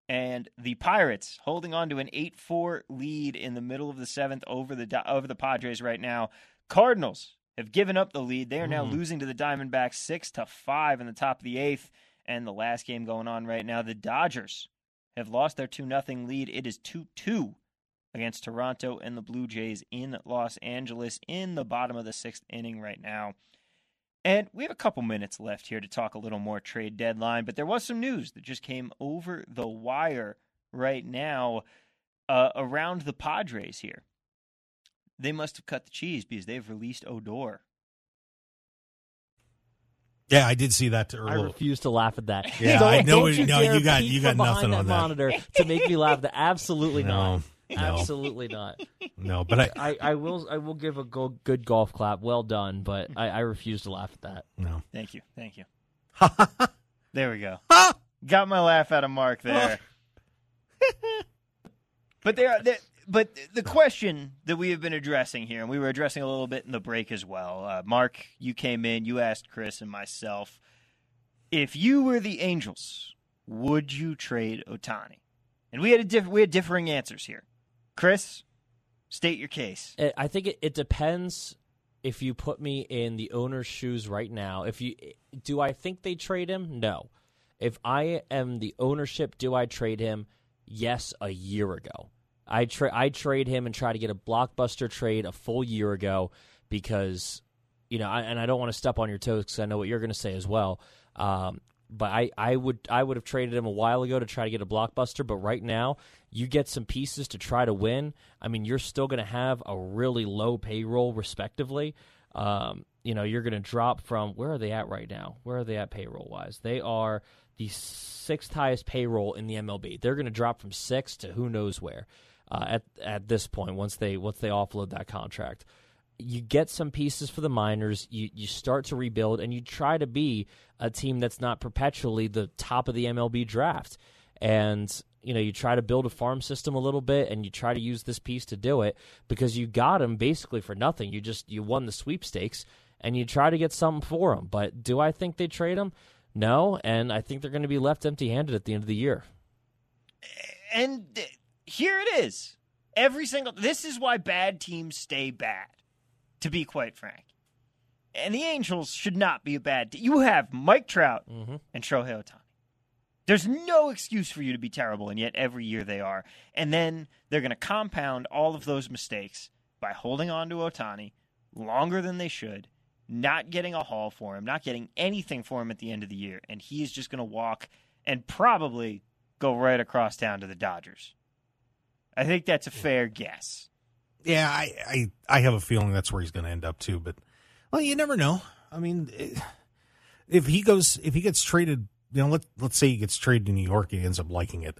And the Pirates holding on to an eight four lead in the middle of the seventh over the over the Padres right now. Cardinals have given up the lead. They are now mm. losing to the Diamondbacks six to five in the top of the eighth. And the last game going on right now, the Dodgers have lost their two nothing lead. It is two two against Toronto and the Blue Jays in Los Angeles in the bottom of the sixth inning right now. And we have a couple minutes left here to talk a little more trade deadline, but there was some news that just came over the wire right now uh, around the Padres here. They must have cut the cheese because they've released Odor. Yeah, I did see that. Earl. I refuse to laugh at that. Yeah, don't, I know. You, no, you got you got nothing on that monitor to make me laugh. Absolutely no. not. No. Absolutely not. No, but I... I, I will I will give a go, good golf clap. Well done, but I, I refuse to laugh at that. No. Thank you. Thank you. There we go. Got my laugh out of Mark there. But they are, but the question that we have been addressing here, and we were addressing a little bit in the break as well, uh, Mark, you came in, you asked Chris and myself, if you were the Angels, would you trade Ohtani? And we had a diff- we had differing answers here. Chris, state your case. I think it, it depends if you put me in the owner's shoes right now. If you do, I think they trade him. No. If I am the ownership, do I trade him? Yes, a year ago, I tra- I trade him and try to get a blockbuster trade a full year ago because you know, I, and I don't want to step on your toes because I know what you're going to say as well. Um, But I, I would I would have traded him a while ago to try to get a blockbuster. But right now, you get some pieces to try to win. I mean, you're still going to have a really low payroll, respectively. Um, you know, you're going to drop from where are they at right now? Where are they at payroll wise? They are the sixth highest payroll in the M L B. They're going to drop from six to who knows where uh, at at this point once they once they offload that contract. You get some pieces for the minors, you, you start to rebuild, and you try to be a team that's not perpetually the top of the M L B draft. And, you know, you try to build a farm system a little bit, and you try to use this piece to do it because you got them basically for nothing. You just you won the sweepstakes, and you try to get something for them. But do I think they trade them? No, and I think they're going to be left empty-handed at the end of the year. And here it is. Every single – this is why bad teams stay bad. To be quite frank. And the Angels should not be a bad team. You have Mike Trout mm-hmm. and Shohei Ohtani. There's no excuse for you to be terrible, and yet every year they are. And then they're going to compound all of those mistakes by holding on to Ohtani, longer than they should, not getting a haul for him, not getting anything for him at the end of the year, and he is just going to walk and probably go right across town to the Dodgers. I think that's a fair guess. Yeah, I, I, I have a feeling that's where he's going to end up too. But, well, you never know. I mean, it, if he goes, if he gets traded, you know, let let's say he gets traded to New York, he ends up liking it.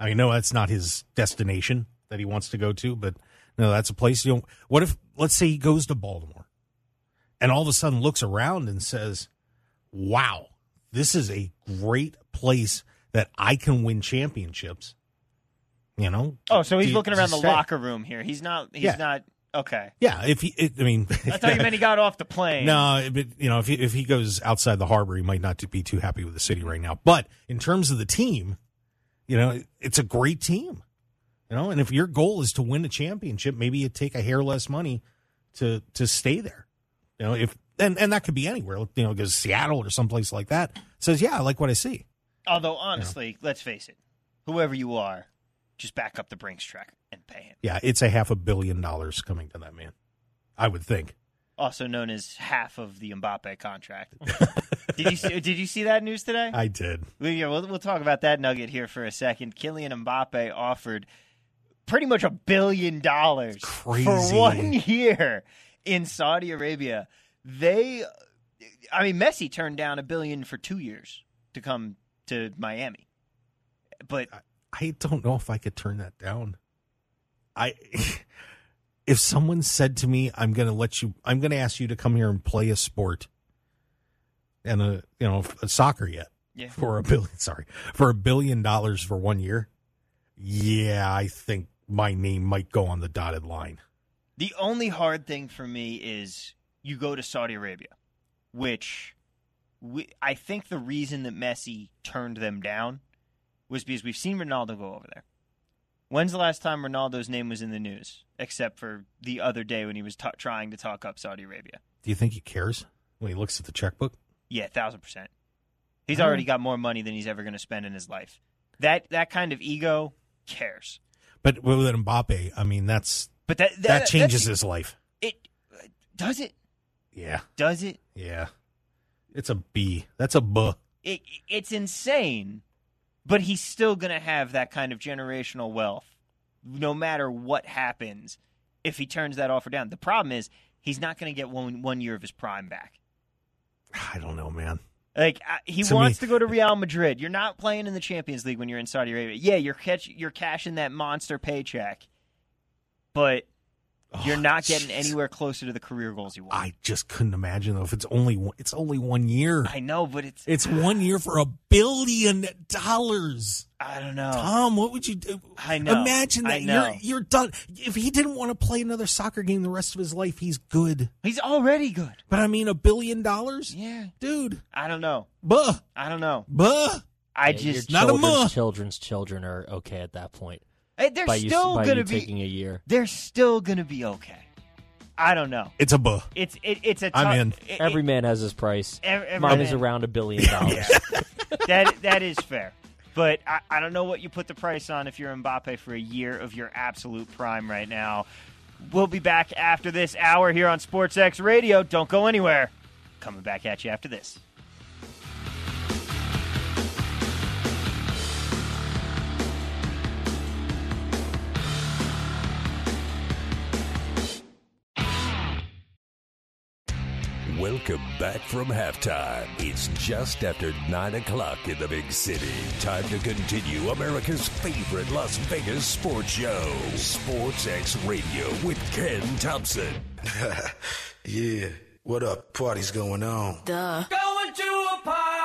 I mean, no, that's not his destination that he wants to go to, but no, that's a place. You know, what if, let's say he goes to Baltimore, and all of a sudden looks around and says, "Wow, this is a great place that I can win championships." You know? Oh, so he's do, looking around the stay. locker room here. He's not. He's yeah. not. Okay. Yeah. If he, it, I mean, I thought you meant he got off the plane. No, but you know, if he, if he goes outside the harbor, he might not be too happy with the city right now. But in terms of the team, you know, it's a great team. You know, and if your goal is to win a championship, maybe you take a hair less money to to stay there. You know, if and, and that could be anywhere. You know, goes Seattle or someplace like that. Says, yeah, I like what I see. Although honestly, you know? Let's face it, whoever you are, just back up the Brinks truck and pay him. Yeah, it's a half a billion dollars coming to that man, I would think. Also known as half of the Mbappe contract. Did you see, did you see that news today? I did. We, we'll, we'll talk about that nugget here for a second. Kylian Mbappe offered pretty much a billion dollars for one year in Saudi Arabia. They, I mean, Messi turned down a billion for two years to come to Miami. But I, I don't know if I could turn that down. I, if someone said to me, I'm going to let you, I'm going to ask you to come here and play a sport and a, you know, a soccer yet yeah. for a billion, sorry, for a billion dollars for one year. Yeah. I think my name might go on the dotted line. The only hard thing for me is you go to Saudi Arabia, which we, I think the reason that Messi turned them down was because we've seen Ronaldo go over there. When's the last time Ronaldo's name was in the news? Except for the other day when he was t- trying to talk up Saudi Arabia. Do you think he cares when he looks at the checkbook? Yeah, a thousand percent. He's already got more money than he's ever going to spend in his life. That that kind of ego cares. But with Mbappe, I mean, that's but that, that, that changes his life. It does it. Yeah. Does it? Yeah. It's a B. That's a B. It it's insane. But he's still going to have that kind of generational wealth no matter what happens if he turns that offer down. The problem is he's not going to get one one year of his prime back. I don't know, man. Like I, He to wants me, to go to Real Madrid. You're not playing in the Champions League when you're in Saudi Arabia. Yeah, you're catch, you're cashing that monster paycheck, but you're oh, not getting geez. anywhere closer to the career goals you want. I just couldn't imagine, though, if it's only one, it's only one year. I know, but it's... It's one year for a billion dollars. I don't know. Tom, what would you do? I know. Imagine that. I know. You're, you're done. If he didn't want to play another soccer game the rest of his life, he's good. He's already good. But, I mean, a billion dollars? Yeah. Dude. I don't know. Buh. I don't know. Buh. I yeah, just... Not a muh. Children's children are okay at that point. They're by still going to be taking a year. They're still going to be okay. I don't know. It's a buh. It's it, it's a. T- I'm in. It, every it, man has his price. Every, every Mine man. is around a billion dollars. that that is fair, but I, I don't know what you put the price on if you're Mbappe for a year of your absolute prime right now. We'll be back after this hour here on SportsX Radio. Don't go anywhere. Coming back at you after this. Welcome back from halftime. It's just after nine o'clock in the big city. Time to continue America's favorite Las Vegas sports show, SportsX Radio with Ken Thompson. Yeah, what up? Party's going on. Duh. Going to a party!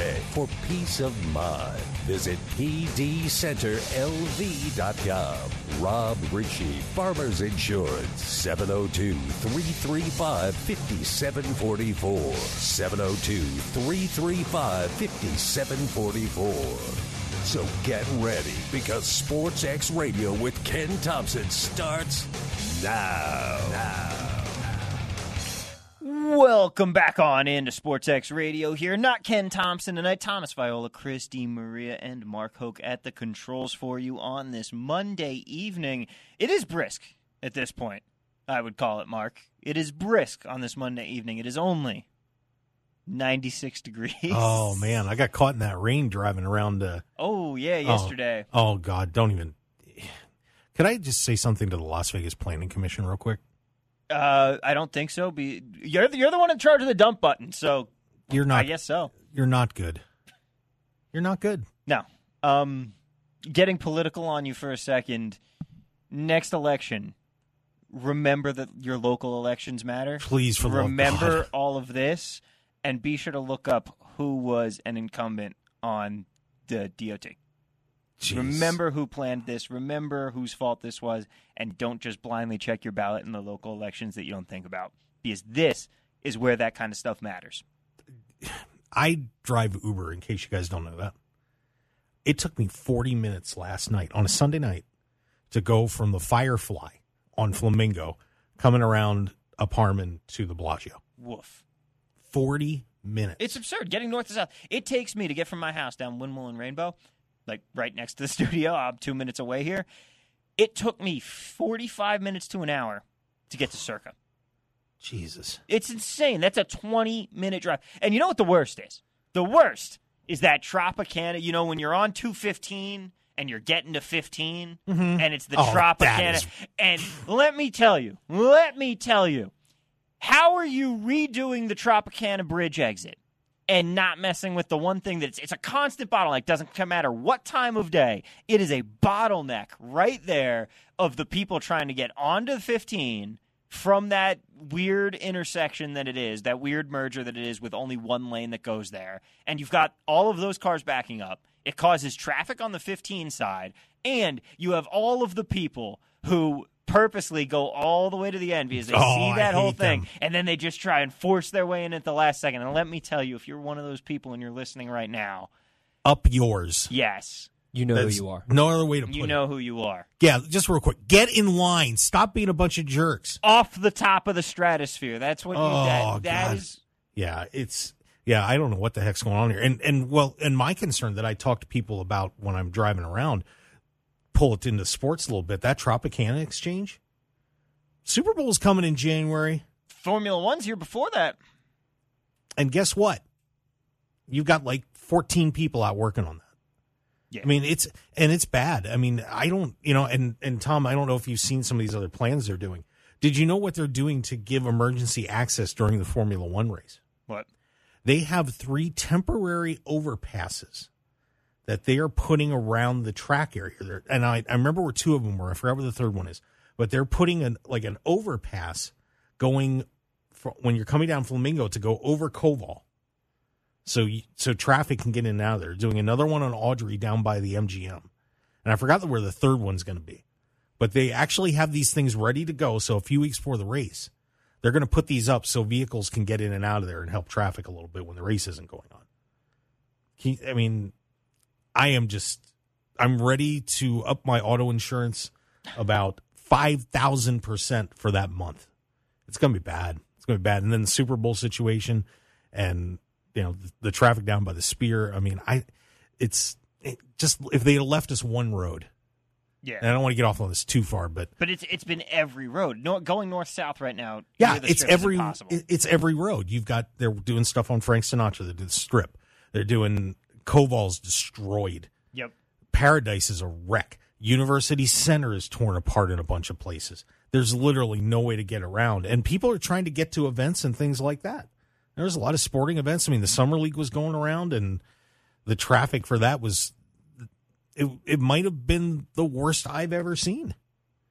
today. For peace of mind, visit p d center l v dot com. Rob Ritchie, Farmers Insurance, seven oh two, three three five, five seven four four, seven oh two, three three five, five seven four four. So get ready, because SportsX Radio with Ken Thompson starts now. now. Welcome back on into SportsX Radio here. Not Ken Thompson tonight. Thomas Viola, Chris DiMaria, and Mark Hoke at the controls for you on this Monday evening. It is brisk at this point, I would call it, Mark. It is brisk on this Monday evening. It is only ninety-six degrees. Oh, man. I got caught in that rain driving around. Uh, oh, yeah, yesterday. Oh, oh, God. Don't even. Could I just say something to the Las Vegas Planning Commission real quick? Uh, I don't think so. Be You're the, you're the one in charge of the dump button, so you're not, I guess so. You're not good. You're not good. No. Um, getting political on you for a second, next election, remember that your local elections matter. Please, for Remember all of this. And be sure to look up who was an incumbent on the D O T. Jeez. Remember who planned this. Remember whose fault this was. And don't just blindly check your ballot in the local elections that you don't think about. Because this is where that kind of stuff matters. I drive Uber, in case you guys don't know that. It took me forty minutes last night on a Sunday night to go from the Firefly on Flamingo coming around Apartment to the Bellagio. Woof. forty minutes. It's absurd. Getting north to south. It takes me to get from my house down Windmill and Rainbow, like right next to the studio. I'm two minutes away here. It took me forty-five minutes to an hour to get to Circa. Jesus. It's insane. That's a twenty-minute drive. And you know what the worst is? The worst is that Tropicana. You know, when you're on two fifteen and you're getting to fifteen, mm-hmm. and it's the oh, Tropicana. Is... And let me tell you, let me tell you, how are you redoing the Tropicana Bridge exit and not messing with the one thing that's it's a constant bottleneck? Doesn't matter what time of day. It is a bottleneck right there of the people trying to get onto fifteen from that weird intersection that it is, that weird merger that it is with only one lane that goes there. And you've got all of those cars backing up. It causes traffic on the fifteen side. And you have all of the people who purposely go all the way to the end because they oh, see that whole thing, them. and then they just try and force their way in at the last second. And let me tell you, if you're one of those people and you're listening right now, up yours. Yes. You know That's who you are. No other way to put it. You know it. who you are. Yeah, just real quick. Get in line. Stop being a bunch of jerks. Off the top of the stratosphere. That's what you oh, that, that is. Yeah, it's yeah, I don't know what the heck's going on here. And and well, and my concern that I talk to people about when I'm driving around, pull it into sports a little bit, that Tropicana exchange. Super Bowl's coming in January. Formula One's here before that. And guess what? You've got like fourteen people out working on that. Yeah. I mean, it's, and it's bad. I mean, I don't, you know, and, and Tom, I don't know if you've seen some of these other plans they're doing. Did you know what they're doing to give emergency access during the Formula One race? What? They have three temporary overpasses that they are putting around the track area. And I, I remember where two of them were. I forgot where the third one is. But they're putting an, like an overpass going for, when you're coming down Flamingo to go over Koval. So you, so traffic can get in and out of there. Doing another one on Audrey down by the M G M. And I forgot where the third one's going to be. But they actually have these things ready to go. So a few weeks before the race, they're going to put these up so vehicles can get in and out of there and help traffic a little bit when the race isn't going on. He, I mean... I am just, I'm ready to up my auto insurance about five thousand percent for that month. It's going to be bad. It's going to be bad. And then the Super Bowl situation and, you know, the, the traffic down by the Spear. I mean, I, it's it just, if they left us one road. Yeah. And I don't want to get off on this too far, but. But it's it's been every road. No, going north-south right now. Yeah, it's every, it's every road. You've got, they're doing stuff on Frank Sinatra. They do the Strip. They're doing. Koval's destroyed. Yep. Paradise is a wreck. University Center is torn apart in a bunch of places. There's literally no way to get around. And people are trying to get to events and things like that. There's a lot of sporting events. I mean, the Summer League was going around, and the traffic for that was, it, it might have been the worst I've ever seen.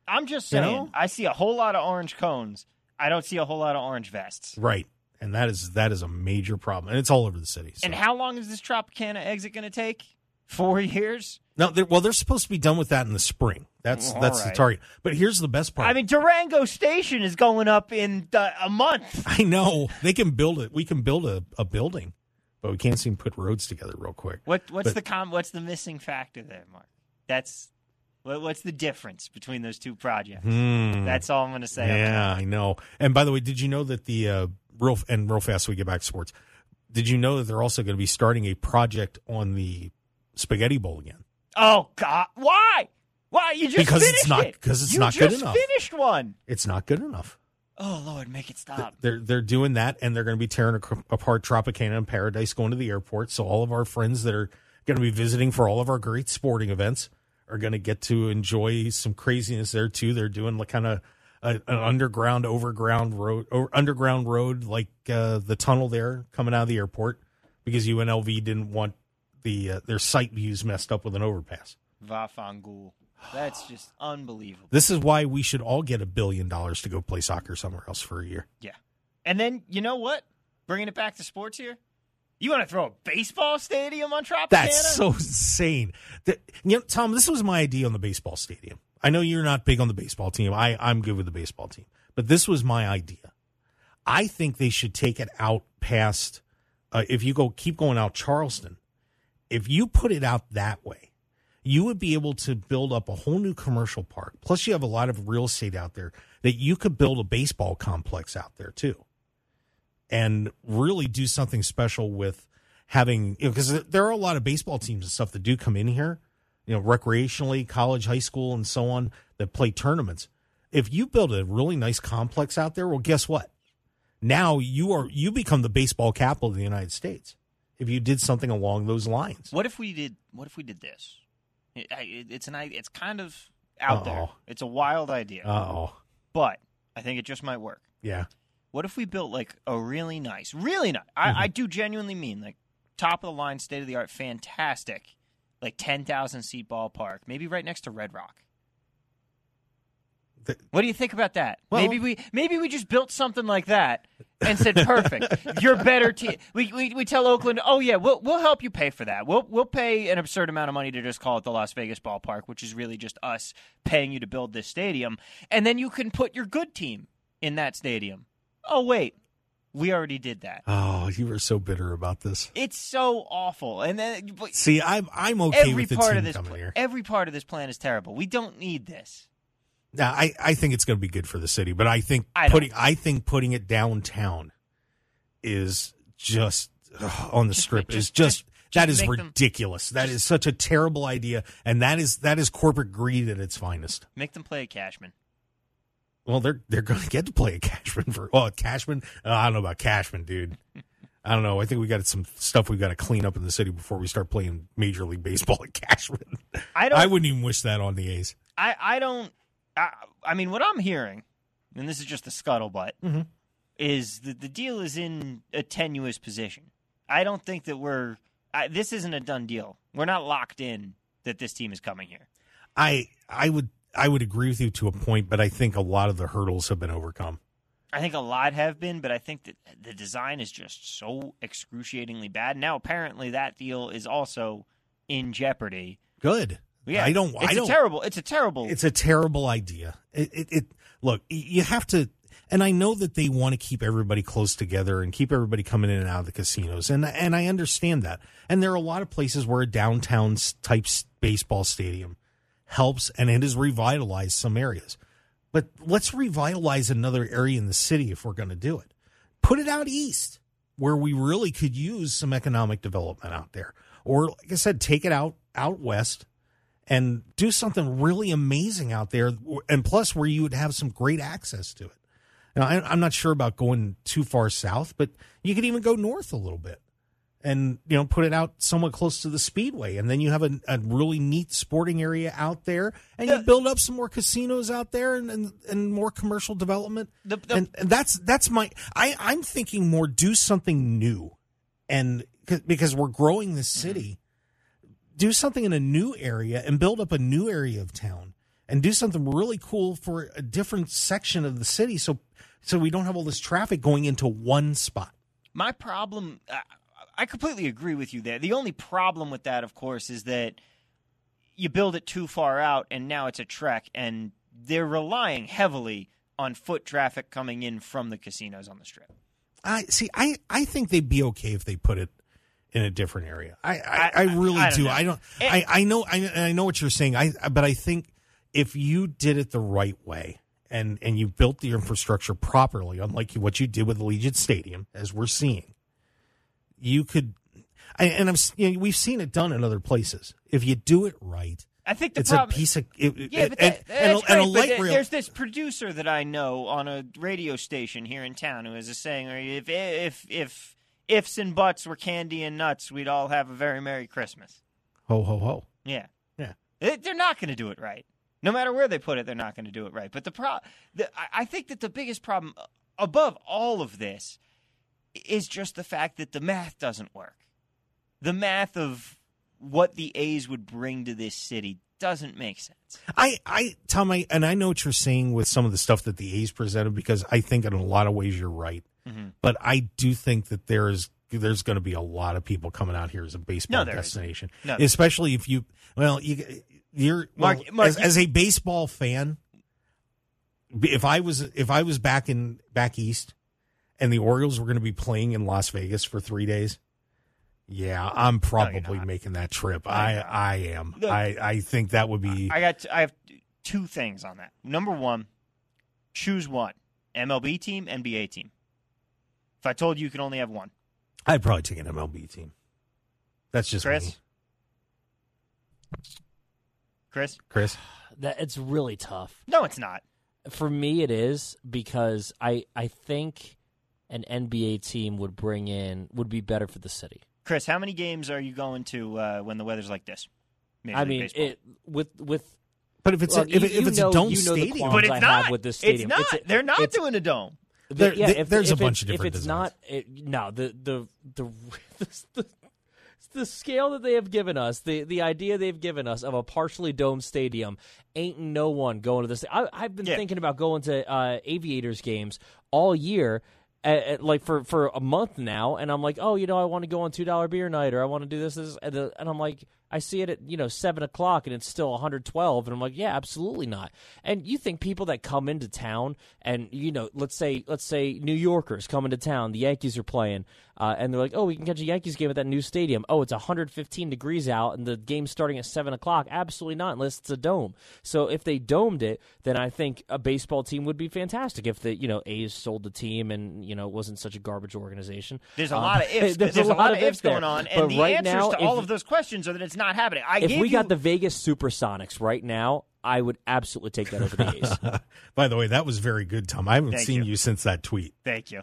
I'm just saying, you know? I see a whole lot of orange cones. I don't see a whole lot of orange vests. Right. And that is that is a major problem. And it's all over the city. So. And how long is this Tropicana exit going to take? Four years? No, they're, well, they're supposed to be done with that in the spring. That's all that's right. The target. But here's the best part. I mean, Durango Station is going up in the, a month. I know. They can build it. We can build a, a building, but we can't seem to put roads together real quick. What What's but, the com, What's the missing factor there, Mark? That's what, what's the difference between those two projects? Hmm, that's all I'm going to say. Yeah, I know. And by the way, did you know that the uh, real and real fast we get back to sports? Did you know that they're also going to be starting a project on the Spaghetti Bowl again? Oh God! Why? Why you just because finished it's not because it. it's you not good enough. You just finished one. It's not good enough. Oh Lord, make it stop! They're they're doing that, and they're going to be tearing apart Tropicana and Paradise, going to the airport. So all of our friends that are going to be visiting for all of our great sporting events are going to get to enjoy some craziness there too. They're doing like kind of an underground, overground road, or underground road like uh, the tunnel there coming out of the airport because U N L V didn't want the uh, their sight views messed up with an overpass. Vafangul. That's just unbelievable. This is why we should all get a billion dollars to go play soccer somewhere else for a year. Yeah. And then, you know what? Bringing it back to sports here? You want to throw a baseball stadium on Tropicana? That's so insane. That, you know, Tom, this was my idea on the baseball stadium. I know you're not big on the baseball team. I, I'm good with the baseball team. But this was my idea. I think they should take it out past, uh, if you go keep going out Charleston, if you put it out that way, you would be able to build up a whole new commercial park. Plus, you have a lot of real estate out there that you could build a baseball complex out there, too, and really do something special with having, you know, because there are a lot of baseball teams and stuff that do come in here, you know, recreationally, college, high school, and so on, that play tournaments. If you build a really nice complex out there, well, guess what? Now you are you become the baseball capital of the United States if you did something along those lines. What if we did? What if we did this? It's an it's kind of out Uh-oh. there. It's a wild idea. Oh, but I think it just might work. Yeah. What if we built like a really nice, really nice? Mm-hmm. I, I do genuinely mean like top of the line, state of the art, fantastic, like ten thousand seat ballpark, maybe right next to Red Rock. The, what do you think about that? Well, maybe we maybe we just built something like that and said, "Perfect, you're better." Te- we, we we tell Oakland, "Oh yeah, we'll we'll help you pay for that. We'll we'll pay an absurd amount of money to just call it the Las Vegas ballpark, which is really just us paying you to build this stadium, and then you can put your good team in that stadium." Oh wait, we already did that. Oh, you were so bitter about this. It's so awful. And then see, I'm I'm okay with the part team of this coming pl- here. Every part of this plan is terrible. We don't need this. Now, I, I think it's going to be good for the city, but I think I putting I think putting it downtown is just ugh, on the just, strip just, is just, just that just is ridiculous. Them, that just, is such a terrible idea, and that is that is corporate greed at its finest. Make them play at Cashman. Well, they're they're going to get to play at Cashman for well, Cashman. Uh, I don't know about Cashman, dude. I don't know. I think we got some stuff we've got to clean up in the city before we start playing Major League Baseball at Cashman. I don't. I wouldn't even wish that on the A's. I, I don't. I, I mean, what I'm hearing, and this is just the scuttlebutt, mm-hmm. is that the deal is in a tenuous position. I don't think that we're I, – this isn't a done deal. We're not locked in that this team is coming here. I I would I would agree with you to a point, but I think a lot of the hurdles have been overcome. I think a lot have been, but I think that the design is just so excruciatingly bad. Now, apparently, that deal is also in jeopardy. Good. Yeah, I don't. It's I don't, a terrible. It's a terrible. It's a terrible idea. It, it, it. Look, you have to, and I know that they want to keep everybody close together and keep everybody coming in and out of the casinos, and and I understand that. And there are a lot of places where a downtown type baseball stadium helps, and it has revitalized some areas. But let's revitalize another area in the city if we're going to do it. Put it out east, where we really could use some economic development out there, or like I said, take it out out west. And do something really amazing out there, and plus where you would have some great access to it. Now, I'm not sure about going too far south, but you could even go north a little bit and, you know, put it out somewhat close to the Speedway, and then you have a, a really neat sporting area out there, and you build up some more casinos out there and, and, and more commercial development. The, the, and, and that's that's my I, I'm thinking more do something new, and because we're growing this city. Mm-hmm. Do something in a new area and build up a new area of town and do something really cool for a different section of the city so so we don't have all this traffic going into one spot. My problem, I completely agree with you there. The only problem with that, of course, is that you build it too far out, and now it's a trek, and they're relying heavily on foot traffic coming in from the casinos on the Strip. I see. I, I think they'd be okay if they put it in a different area. I, I, I really I, I do. Know. I don't. It, I, I know. I, I know what you're saying. I but I think if you did it the right way and and you built the infrastructure properly, unlike what you did with Allegiant Stadium, as we're seeing, you could. I, and I'm. You know, we've seen it done in other places. If you do it right. I think the it's problem, a piece of it, yeah, it, but that, and, that's and, great, and a light but rail. There's this producer that I know on a radio station here in town who is saying, "If if if ifs and buts were candy and nuts, we'd all have a very merry Christmas." Ho ho ho! Yeah, yeah. It, they're not going to do it right, no matter where they put it. They're not going to do it right. But the pro, the, I think that the biggest problem above all of this is just the fact that the math doesn't work. The math of what the A's would bring to this city doesn't make sense. I, I, Tom, I, and I know what you're saying with some of the stuff that the A's presented, because I think in a lot of ways you're right. Mm-hmm. But I do think that there is there's going to be a lot of people coming out here as a baseball no, destination, no, especially if you, well, you, you're Mark, well, Mark, as, you, as a baseball fan. If I was if I was back in back east, and the Orioles were going to be playing in Las Vegas for three days. Yeah, I'm probably no, making that trip. I, I am. Look, I, I think that would be. I got. I have two things on that. Number one, choose one: M L B team, N B A team. If I told you you could only have one, I'd probably take an M L B team. That's just Chris. Me. Chris. Chris. That it's really tough. No, it's not. For me, it is because I I think an N B A team would bring in would be better for the city. Chris, how many games are you going to uh, when the weather's like this? Major I mean, it, with with. But if it's well, a, if, you, if it's you know, a dome you know stadium, but it's not. With this stadium. It's not. It's a, They're not doing a dome. There, yeah, if, there's if, a bunch if, of different. If it's designs. Not, it, no, the the the, the the the scale that they have given us, the the idea they've given us of a partially domed stadium, ain't no one going to this. I, I've been yeah. thinking about going to uh, Aviators games all year. At, at, like for, for a month now, and I'm like, oh, you know, I want to go on two dollar beer night, or I want to do this, this, and, the, and I'm like, I see it at, you know, seven o'clock, and it's still one hundred twelve, and I'm like, yeah, absolutely not. And you think people that come into town, and, you know, let's say let's say New Yorkers come into town, the Yankees are playing, uh, and they're like, oh, we can catch a Yankees game at that new stadium. Oh, it's one hundred fifteen degrees out, and the game's starting at seven o'clock. Absolutely not, unless it's a dome. So if they domed it, then I think a baseball team would be fantastic if the, you know, A's sold the team and, you know, it wasn't such a garbage organization. There's a um, lot of ifs. There's, there's a, a lot, lot of ifs there. Going on, and but the right answers now, to if, all of those questions are that it's not happening. I if we you... got the Vegas Supersonics right now, I would absolutely take that over the A's. By the way, that was very good, Tom. I haven't Thank seen you. you since that tweet. Thank you.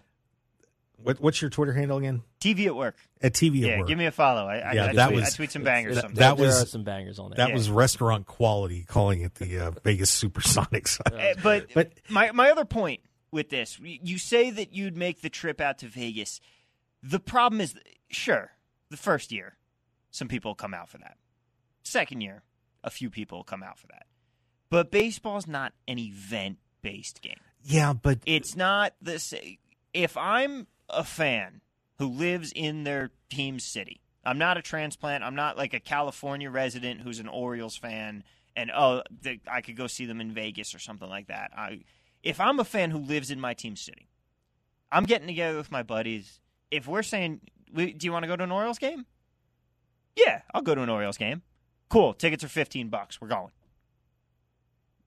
What, what's your Twitter handle again? T V at Work. At T V at yeah, Work. Yeah, give me a follow. I, yeah, I, that I, tweet, was, I tweet some bangers that, sometimes. That was, there are some bangers on there. That yeah. was restaurant quality, calling it the uh, Vegas Supersonics. uh, but but my, my other point with this, you say that you'd make the trip out to Vegas. The problem is, sure, the first year, some people come out for that. Second year, a few people come out for that. But baseball's not an event-based game. Yeah, but it's not the same. If I'm a fan who lives in their team's city, I'm not a transplant. I'm not like a California resident who's an Orioles fan, and oh, the, I could go see them in Vegas or something like that. I. If I'm a fan who lives in my team's city, I'm getting together with my buddies. If we're saying, do you want to go to an Orioles game? Yeah, I'll go to an Orioles game. Cool, tickets are fifteen bucks. We're going.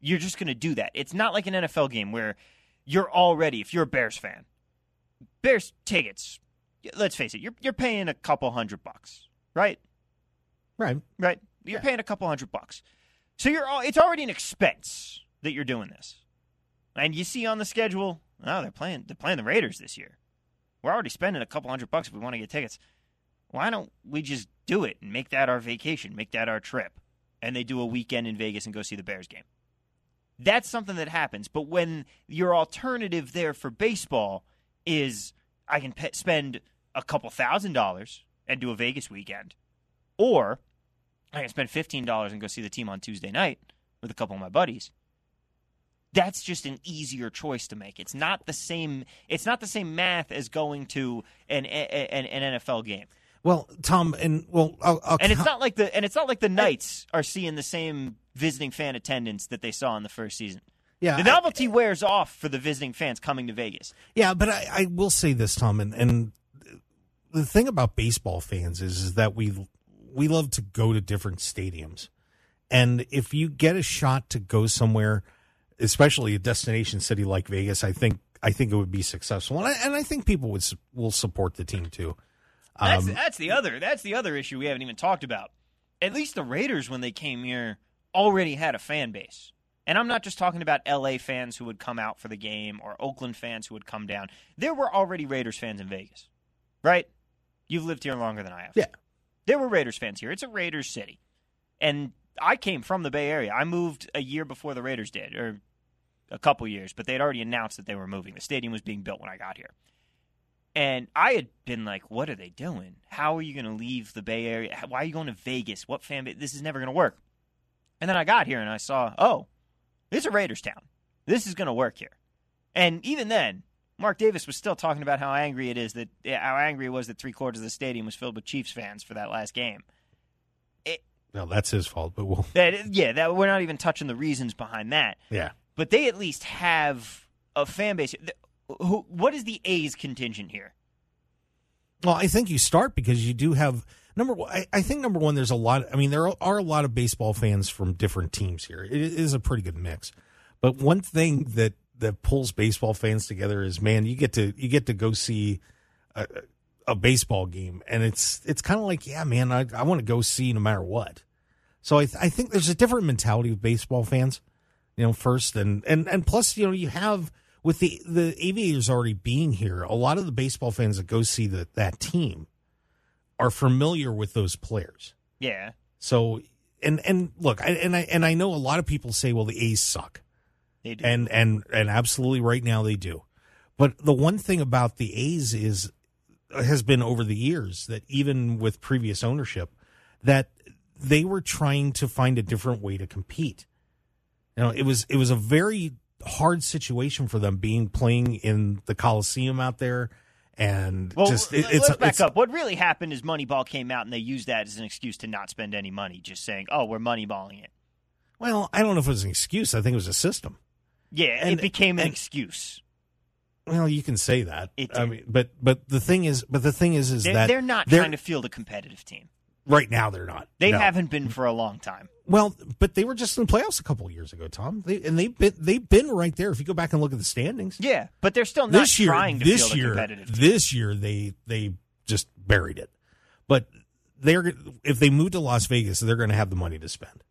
You're just going to do that. It's not like an N F L game where you're already, if you're a Bears fan, Bears tickets, let's face it, you're you're paying a couple hundred bucks, right? Right. Right? You're yeah. paying a couple hundred bucks. So you're all, it's already an expense that you're doing this. And you see on the schedule, oh, they're playing they're playing the Raiders this year. We're already spending a couple hundred bucks if we want to get tickets. Why don't we just do it and make that our vacation, make that our trip, and they do a weekend in Vegas and go see the Bears game? That's something that happens. But when your alternative there for baseball is I can pe- spend a couple thousand dollars and do a Vegas weekend, or I can spend fifteen dollars and go see the team on Tuesday night, with a couple of my buddies, that's just an easier choice to make. It's not the same. It's not the same math as going to an an, an N F L game. Well, Tom, and well, I'll, I'll and it's not like the and it's not like the Knights I, are seeing the same visiting fan attendance that they saw in the first season. Yeah, the novelty I, wears off for the visiting fans coming to Vegas. Yeah, but I, I will say this, Tom, and, and the thing about baseball fans is, is that we we love to go to different stadiums, and if you get a shot to go somewhere, especially a destination city like Vegas, I think I think it would be successful, and I, and I think people would will support the team too. Um, that's, that's the other that's the other issue we haven't even talked about. At least the Raiders, when they came here, already had a fan base. And I'm not just talking about L A fans who would come out for the game or Oakland fans who would come down. There were already Raiders fans in Vegas, right? You've lived here longer than I have. Yeah. There were Raiders fans here. It's a Raiders city. And I came from the Bay Area. I moved a year before the Raiders did, or a couple years, but they'd already announced that they were moving. The stadium was being built when I got here. And I had been like, what are they doing? How are you going to leave the Bay Area? Why are you going to Vegas? What fan base? This is never going to work. And then I got here and I saw, oh, this is a Raiders town. This is going to work here. And even then, Mark Davis was still talking about how angry it is that how angry it was that three quarters of the stadium was filled with Chiefs fans for that last game. It, no, that's his fault. But we'll that, yeah, that we're not even touching the reasons behind that. Yeah, but they at least have a fan base. Who, what is the A's contingent here? Well, I think you start because you do have number one. I, I think number one, there's a lot. I mean, there are a lot of baseball fans from different teams here. It is a pretty good mix. But one thing that, that pulls baseball fans together is, man, you get to you get to go see a, a baseball game, and it's it's kind of like, yeah, man, I I want to go see no matter what. So I I think there's a different mentality of baseball fans, you know, first and and and plus, you know, you have. With the, the Aviators already being here, a lot of the baseball fans that go see the, that team are familiar with those players. Yeah. So, and and look, I, and I and I know a lot of people say, well, the A's suck. They do. And, and, and absolutely right now they do. But the one thing about the A's is has been over the years that even with previous ownership, that they were trying to find a different way to compete. You know, it was it was a very... hard situation for them being playing in the Coliseum out there. And well, just it, it's, let's back it's, up. What really happened is Moneyball came out and they used that as an excuse to not spend any money, just saying, oh, we're moneyballing it. Well, I don't know if it was an excuse. I think it was a system. Yeah, and, it became an and, excuse. Well, you can say that. It did. I mean, but but the thing is, but the thing is, is they're, that they're not they're, trying to field a competitive team. Right now, they're not. They no. haven't been for a long time. Well, but they were just in the playoffs a couple of years ago, Tom. They, and they've been they've been right there. If you go back and look at the standings, yeah, but they're still not this year, trying to this field year, a competitive team. This year, they they just buried it. But they're if they move to Las Vegas, they're going to have the money to spend.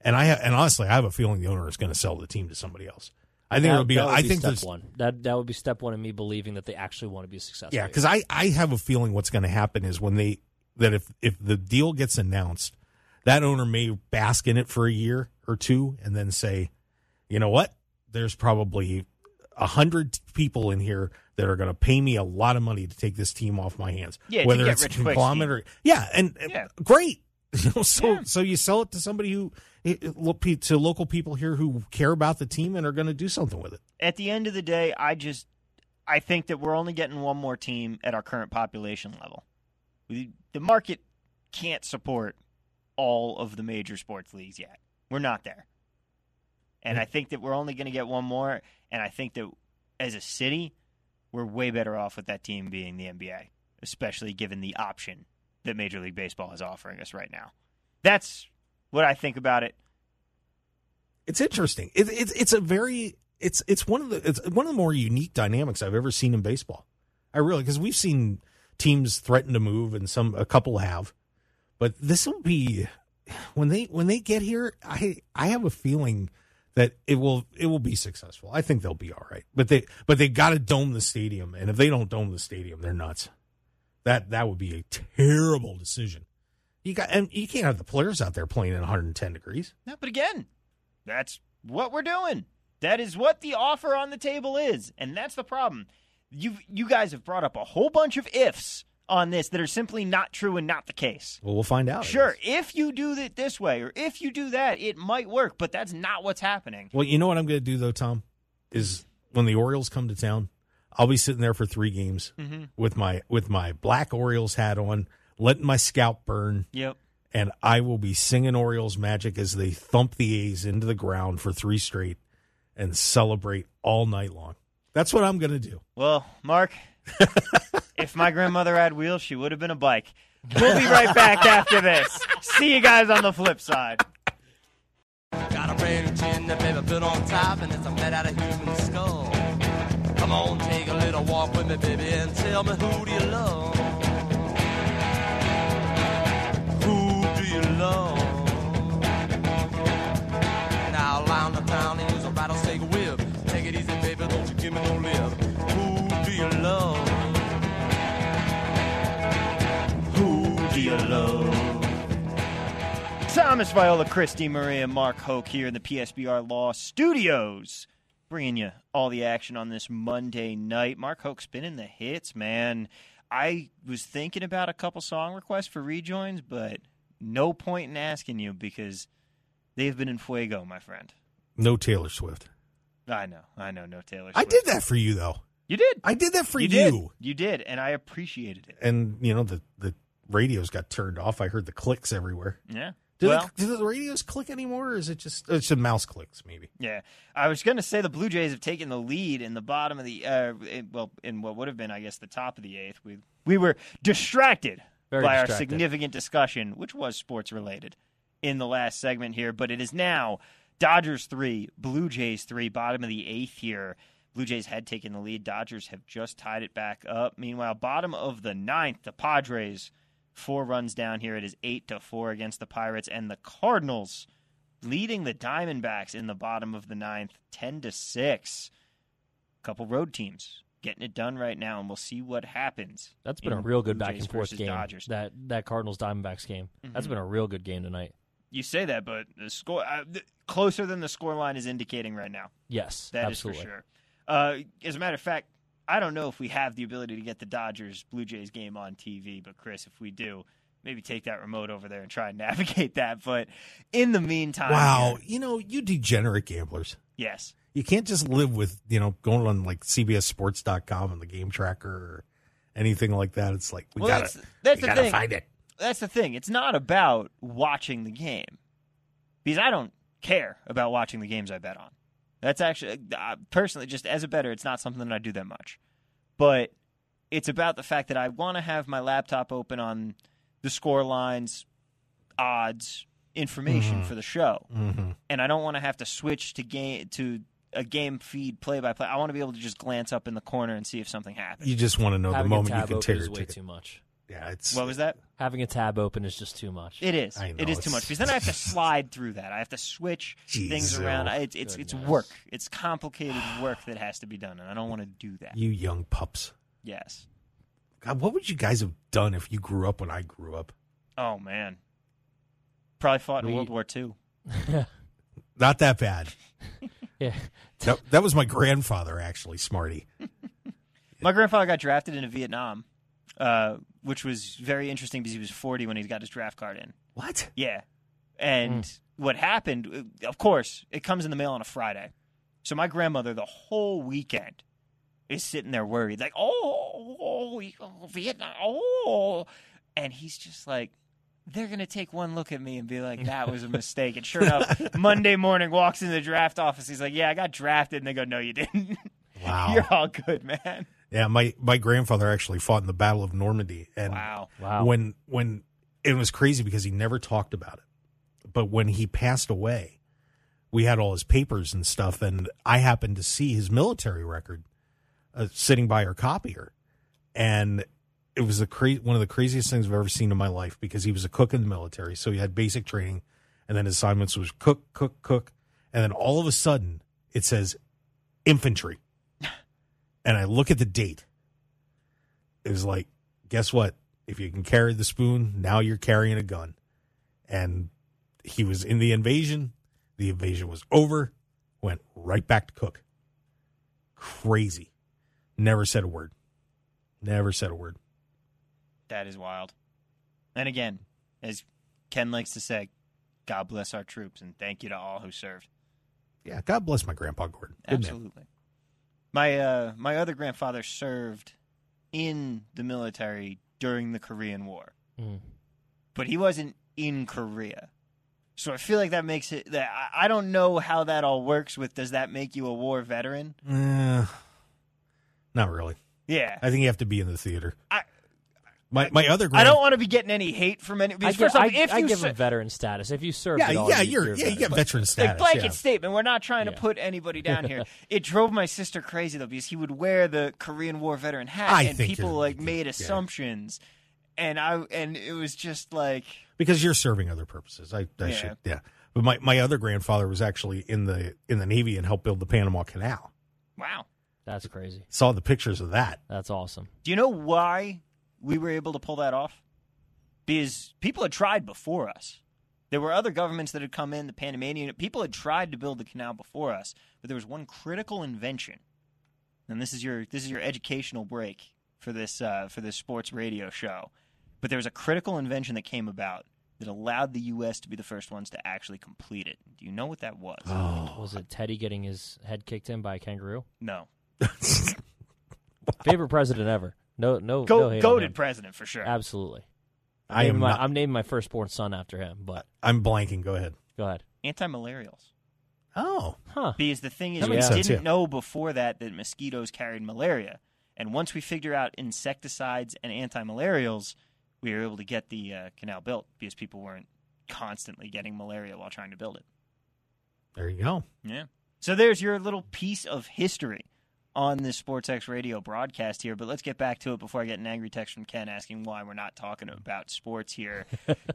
And I and honestly, I have a feeling the owner is going to sell the team to somebody else. I think that, it would be. That would I be think step one. That that would be step one in me believing that they actually want to be successful. Yeah, because I, I have a feeling what's going to happen is when they. That if, if the deal gets announced, that owner may bask in it for a year or two and then say, you know what, there's probably one hundred people in here that are going to pay me a lot of money to take this team off my hands. Yeah, whether it's a conglomerate or, yeah, and yeah. Great. so yeah. so you sell it to somebody who, to local people here who care about the team and are going to do something with it. At the end of the day, I just, I think that we're only getting one more team at our current population level. The market can't support all of the major sports leagues yet. We're not there. And I think that we're only going to get one more, and I think that as a city, we're way better off with that team being the N B A, especially given the option that Major League Baseball is offering us right now. That's what I think about it. It's interesting. It, it, it's a very it's it's one of the it's one of the more unique dynamics I've ever seen in baseball. I really because we've seen. Teams threaten to move, and some a couple have, but this will be when they when they get here. I I have a feeling that it will it will be successful. I think they'll be all right, but they but they got to dome the stadium, and if they don't dome the stadium, they're nuts. That that would be a terrible decision. You got and you can't have the players out there playing at one hundred ten degrees. No, but again, that's what we're doing. That is what the offer on the table is, and that's the problem. You you guys have brought up a whole bunch of ifs on this that are simply not true and not the case. Well, we'll find out. Sure, if you do it this way or if you do that, it might work, but that's not what's happening. Well, you know what I'm going to do, though, Tom, is when the Orioles come to town, I'll be sitting there for three games mm-hmm. with my with my black Orioles hat on, letting my scalp burn. Yep. And I will be singing Orioles magic as they thump the A's into the ground for three straight and celebrate all night long. That's what I'm going to do. Well, Mark, if my grandmother had wheels, she would have been a bike. We'll be right back after this. See you guys on the flip side. Got a brand new chin that baby put on top, and it's a made out of human skull. Come on, take a little walk with me, baby, and tell me who do you love? Who do you love? Now, around the town, and use a rattlesnake whip. Take it easy, baby, don't you give me no lip. Who do you love? Who do you love? Thomas Viola, Chris DiMaria, Mark Hoke here in the P S B R Law Studios, bringing you all the action on this Monday night. Mark Hoke's been in the hits, man. I was thinking about a couple song requests for rejoins, but no point in asking you because they've been in fuego, my friend. No Taylor Swift. I know. I know. No Taylor Swift. I did that for you, though. You did. I did that for you. You did, you did and I appreciated it. And, you know, the, the radios got turned off. I heard the clicks everywhere. Yeah. Do, well, they, do the radios click anymore, or is it just it's the mouse clicks, maybe? Yeah. I was going to say the Blue Jays have taken the lead in the bottom of the uh, – well, in what would have been, I guess, the top of the eighth. We we were distracted Very by distracted. our significant discussion, which was sports-related, in the last segment here. But it is now Dodgers three, Blue Jays three, bottom of the eighth here. Blue Jays had taken the lead. Dodgers have just tied it back up. Meanwhile, bottom of the ninth, the Padres – four runs down here. It is eight to four against the Pirates, and the Cardinals leading the Diamondbacks in the bottom of the ninth, ten to six. Couple road teams getting it done right now, and we'll see what happens. That's been a real good back and forth game. Dodgers. That that Cardinals Diamondbacks game. Mm-hmm. That's been a real good game tonight. You say that, but the score uh, th- closer than the scoreline is indicating right now. Yes, that absolutely. Is for sure. Uh, as a matter of fact, I don't know if we have the ability to get the Dodgers-Blue Jays game on T V, but, Chris, if we do, maybe take that remote over there and try and navigate that. But in the meantime... Wow, yeah. You know, you degenerate gamblers. Yes. You can't just live with, you know, going on, like, C B S sports dot com and the game tracker or anything like that. It's like, we well, got to that's, that's gotta find it. That's the thing. It's not about watching the game, because I don't care about watching the games I bet on. That's actually, uh, personally, just as a bettor, it's not something that I do that much. But it's about the fact that I want to have my laptop open on the score lines, odds, information mm-hmm. for the show. Mm-hmm. And I don't want to have to switch to game to a game feed play-by-play. I want to be able to just glance up in the corner and see if something happens. You just want to know Having the moment you can tear your ticket. Way too much. Yeah, it's what was that? Having a tab open is just too much. It is. I know, it is too much because then I have to slide through that. I have to switch geez, things around. I, it's it's goodness. It's work. It's complicated work that has to be done, and I don't want to do that. You young pups. Yes. God, what would you guys have done if you grew up when I grew up? Oh man, probably fought in we... World War Two. Not that bad. Yeah. That, that was my grandfather actually, Smarty. My grandfather got drafted into Vietnam. Uh, which was very interesting because he was forty when he got his draft card in. What? Yeah. And mm. what happened, of course, it comes in the mail on a Friday. So my grandmother, the whole weekend, is sitting there worried. Like, oh, oh, oh Vietnam, oh. And he's just like, they're going to take one look at me and be like, that was a mistake. And sure enough, Monday morning walks into the draft office. He's like, yeah, I got drafted. And they go, no, you didn't. Wow. You're all good, man. Yeah, my, my grandfather actually fought in the Battle of Normandy. And wow. Wow. When, when it was crazy because he never talked about it. But when he passed away, we had all his papers and stuff. And I happened to see his military record uh, sitting by our copier. And it was a cra- one of the craziest things I've ever seen in my life because he was a cook in the military. So he had basic training. And then his assignments was cook, cook, cook. And then all of a sudden, it says infantry. And I look at the date. It was like, guess what? If you can carry the spoon, now you're carrying a gun. And he was in the invasion. The invasion was over. Went right back to cook. Crazy. Never said a word. Never said a word. That is wild. And again, as Ken likes to say, God bless our troops and thank you to all who served. Yeah, God bless my grandpa Gordon. Good Absolutely. Man. My uh, my other grandfather served in the military during the Korean War. Mm. But he wasn't in Korea. So I feel like that makes it... That I don't know how that all works with, does that make you a war veteran? Uh, not really. Yeah. I think you have to be in the theater. I, my my other... Grand- I don't want to be getting any hate from any... Because I, first I, off, if I, you I give ser- him veteran status. If you serve yeah, at all, yeah, you, you're, you're yeah, you get veteran status. Like blanket yeah. statement. We're not trying yeah. to put anybody down here. It drove my sister crazy, though, because he would wear the Korean War veteran hat, I and people like made assumptions... Yeah. And I and it was just like... Because you're serving other purposes. I, I yeah. should, yeah. But my, my other grandfather was actually in the in the Navy and helped build the Panama Canal. Wow. That's crazy. Saw the pictures of that. That's awesome. Do you know why we were able to pull that off? Because people had tried before us. There were other governments that had come in, the Panamanian... People had tried to build the canal before us, but there was one critical invention. And this is your this is your educational break for this uh, for this sports radio show. But there was a critical invention that came about that allowed the U S to be the first ones to actually complete it. Do you know what that was? Oh. Was it Teddy getting his head kicked in by a kangaroo? No. Favorite president ever. No, no, Go, no goated president for sure. Absolutely. I'm I am. My, not, I'm naming my firstborn son after him. But I'm blanking. Go ahead. Go ahead. Anti-malarials. Oh, huh. Because the thing is, we sense, didn't yeah. know before that that mosquitoes carried malaria, and once we figure out insecticides and anti-malarials, we were able to get the uh, canal built because people weren't constantly getting malaria while trying to build it. There you go. Yeah. So there's your little piece of history on this SportsX Radio broadcast here, but let's get back to it before I get an angry text from Ken asking why we're not talking about sports here.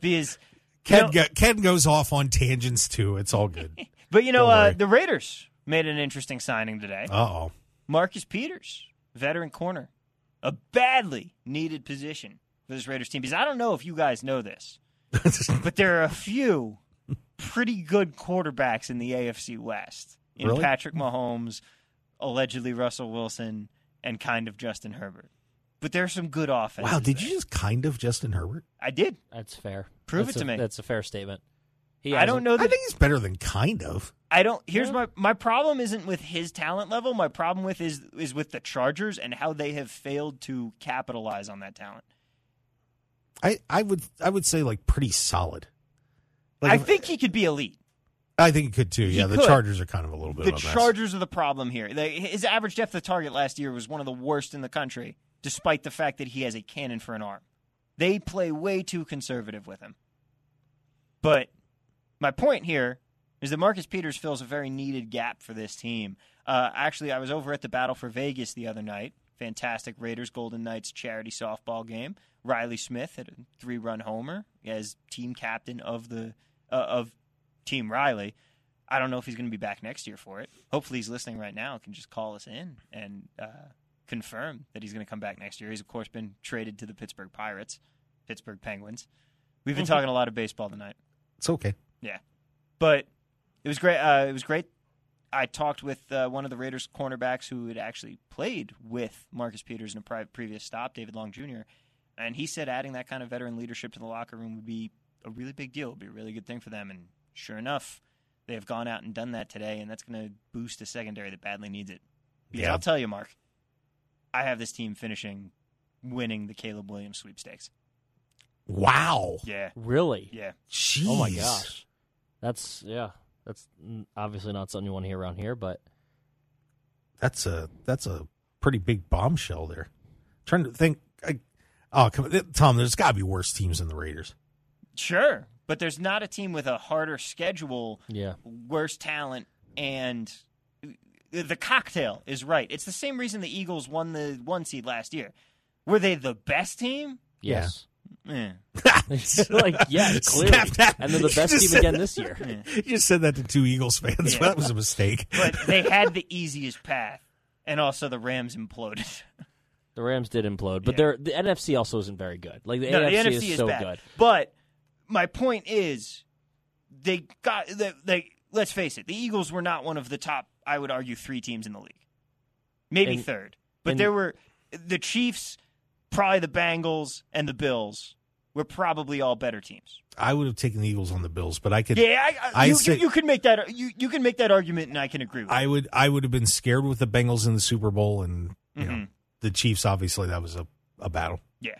Because Ken, you know, go, Ken goes off on tangents, too. It's all good. But, you know, uh, the Raiders made an interesting signing today. Uh-oh. Marcus Peters, veteran corner, a badly needed position for this Raiders team, because I don't know if you guys know this, but there are a few pretty good quarterbacks in the A F C West. In really? Patrick Mahomes, allegedly Russell Wilson, and kind of Justin Herbert. But there are some good offenses. Wow, did there. you just kind of Justin Herbert? I did. That's fair. Prove that's it to a, me. That's a fair statement. He I don't know. That I think he's better than kind of. I don't. Here's yeah. my my problem. Isn't with his talent level. My problem with is is with the Chargers and how they have failed to capitalize on that talent. I, I would I would say like pretty solid. Like I if, think he could be elite. I think he could too. Yeah, he the could. Chargers are kind of a little bit. The of a Chargers mess. are the problem here. They, his average depth of target last year was one of the worst in the country, despite the fact that he has a cannon for an arm. They play way too conservative with him. But my point here is that Marcus Peters fills a very needed gap for this team. Uh, actually, I was over at the Battle for Vegas the other night. Fantastic Raiders Golden Knights charity softball game. Riley Smith had a three-run homer as team captain of the uh, of Team Riley. I don't know if he's going to be back next year for it. Hopefully he's listening right now and can just call us in and uh, confirm that he's going to come back next year. He's, of course, been traded to the Pittsburgh Pirates, Pittsburgh Penguins. We've been talking a lot of baseball tonight. It's okay. Yeah. But it was great. Uh, it was great. I talked with uh, one of the Raiders cornerbacks who had actually played with Marcus Peters in a pri- previous stop, David Long Junior, and he said adding that kind of veteran leadership to the locker room would be a really big deal. It would be a really good thing for them. And sure enough, they have gone out and done that today, and that's going to boost a secondary that badly needs it. Because yeah. I'll tell you, Mark, I have this team finishing winning the Caleb Williams sweepstakes. Wow. Yeah. Really? Yeah. Jeez. Oh, my gosh. That's, yeah. That's obviously not something you want to hear around here, but that's a that's a pretty big bombshell there. I'm trying to think, I, oh come on, Tom, there's got to be worse teams than the Raiders. Sure, but there's not a team with a harder schedule, yeah, worse talent, and the cocktail is right. It's the same reason the Eagles won the one seed last year. Were they the best team? Yes. Yeah. Yeah. Like, yeah, clearly. And they're the best team again that. this year. Yeah. You just said that to two Eagles fans. Yeah. Well, that was a mistake. But they had the easiest path, and also the Rams imploded. The Rams did implode, but yeah. the N F C also isn't very good. Like the, no, A F C, the N F C is, is so bad. good. But my point is, they got. They, they, let's face it, the Eagles were not one of the top, I would argue, three teams in the league. Maybe and, third. But and, there were the Chiefs, probably the Bengals and the Bills were probably all better teams. I would have taken the Eagles on the Bills, but I could. Yeah, I, I, you, say, you, you can make that. You you can make that argument, and I can agree with. I would. I would have been scared with the Bengals in the Super Bowl, and you mm-hmm. know, the Chiefs. Obviously, that was a, a battle. Yeah,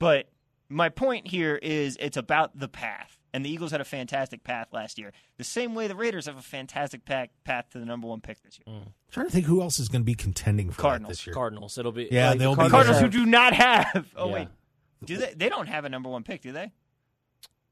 but my point here is it's about the path, and the Eagles had a fantastic path last year. The same way the Raiders have a fantastic path path to the number one pick this year. Mm. I'm trying to think who else is going to be contending for Cardinals that this year. Cardinals. It'll be yeah, like they'll the Cardinals, be Cardinals who do not have. Oh yeah. wait. Do they? They don't have a number one pick, do they?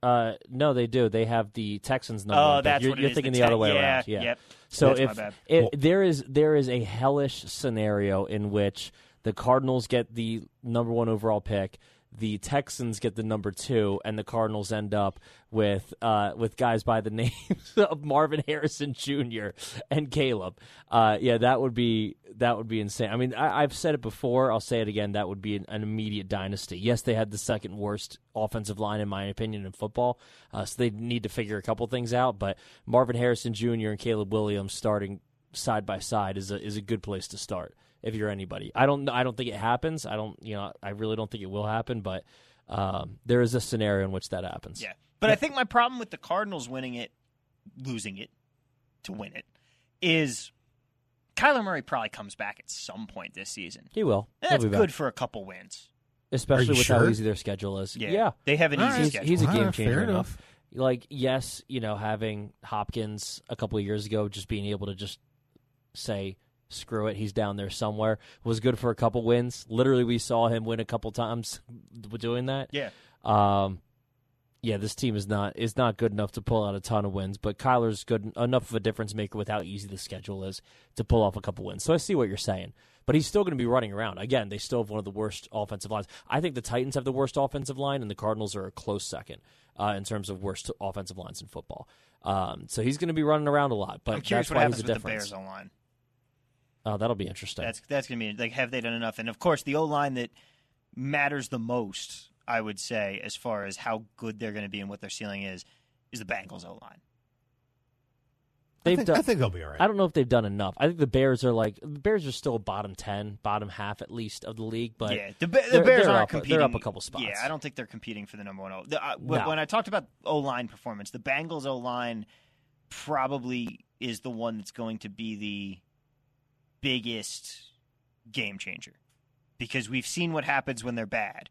Uh, no, they do. They have the Texans number. Oh, one pick. that's you're, what it you're is. thinking the, the other te- way yeah, around. Yeah. Yep. So that's if my bad. It, well, there is there is a hellish scenario in which the Cardinals get the number one overall pick, the Texans get the number two, and the Cardinals end up with uh, with guys by the names of Marvin Harrison Junior and Caleb. Uh, yeah, that would be that would be insane. I mean, I, I've said it before. I'll say it again. That would be an, an immediate dynasty. Yes, they had the second worst offensive line, in my opinion, in football, uh, so they need to figure a couple things out. But Marvin Harrison Junior and Caleb Williams starting side by side is a, is a good place to start. If you're anybody, I don't. I don't think it happens. I don't. You know, I really don't think it will happen. But um, there is a scenario in which that happens. Yeah. But yeah. I think my problem with the Cardinals winning it, losing it, to win it, is Kyler Murray probably comes back at some point this season. He will. And that's good for a couple wins, especially with sure? how easy their schedule is. Yeah. yeah. They have an All easy right. schedule. He's, he's a game changer right, enough. enough. Like yes, you know, having Hopkins a couple of years ago, just being able to just say, screw it, he's down there somewhere, was good for a couple wins. Literally, we saw him win a couple times doing that. Yeah. Um, yeah, this team is not is not good enough to pull out a ton of wins, but Kyler's good enough of a difference maker with how easy the schedule is to pull off a couple wins. So I see what you're saying. But he's still going to be running around. Again, they still have one of the worst offensive lines. I think the Titans have the worst offensive line, and the Cardinals are a close second uh, in terms of worst offensive lines in football. Um, so he's going to be running around a lot, but I'm curious that's what why happens he's a with difference. The Bears O-line. Oh, that'll be interesting. That's that's going to be, like, have they done enough? And, of course, the O-line that matters the most, I would say, as far as how good they're going to be and what their ceiling is, is the Bengals O-line. I think, done, I think they'll be all right. I don't know if they've done enough. I think the Bears are, like, the Bears are still bottom ten, bottom half, at least, of the league. But yeah, the, the Bears aren't competing. They're up a couple spots. Yeah, I don't think they're competing for the number one O. The, uh, no. When I talked about O-line performance, the Bengals O-line probably is the one that's going to be the biggest game changer, because we've seen what happens when they're bad,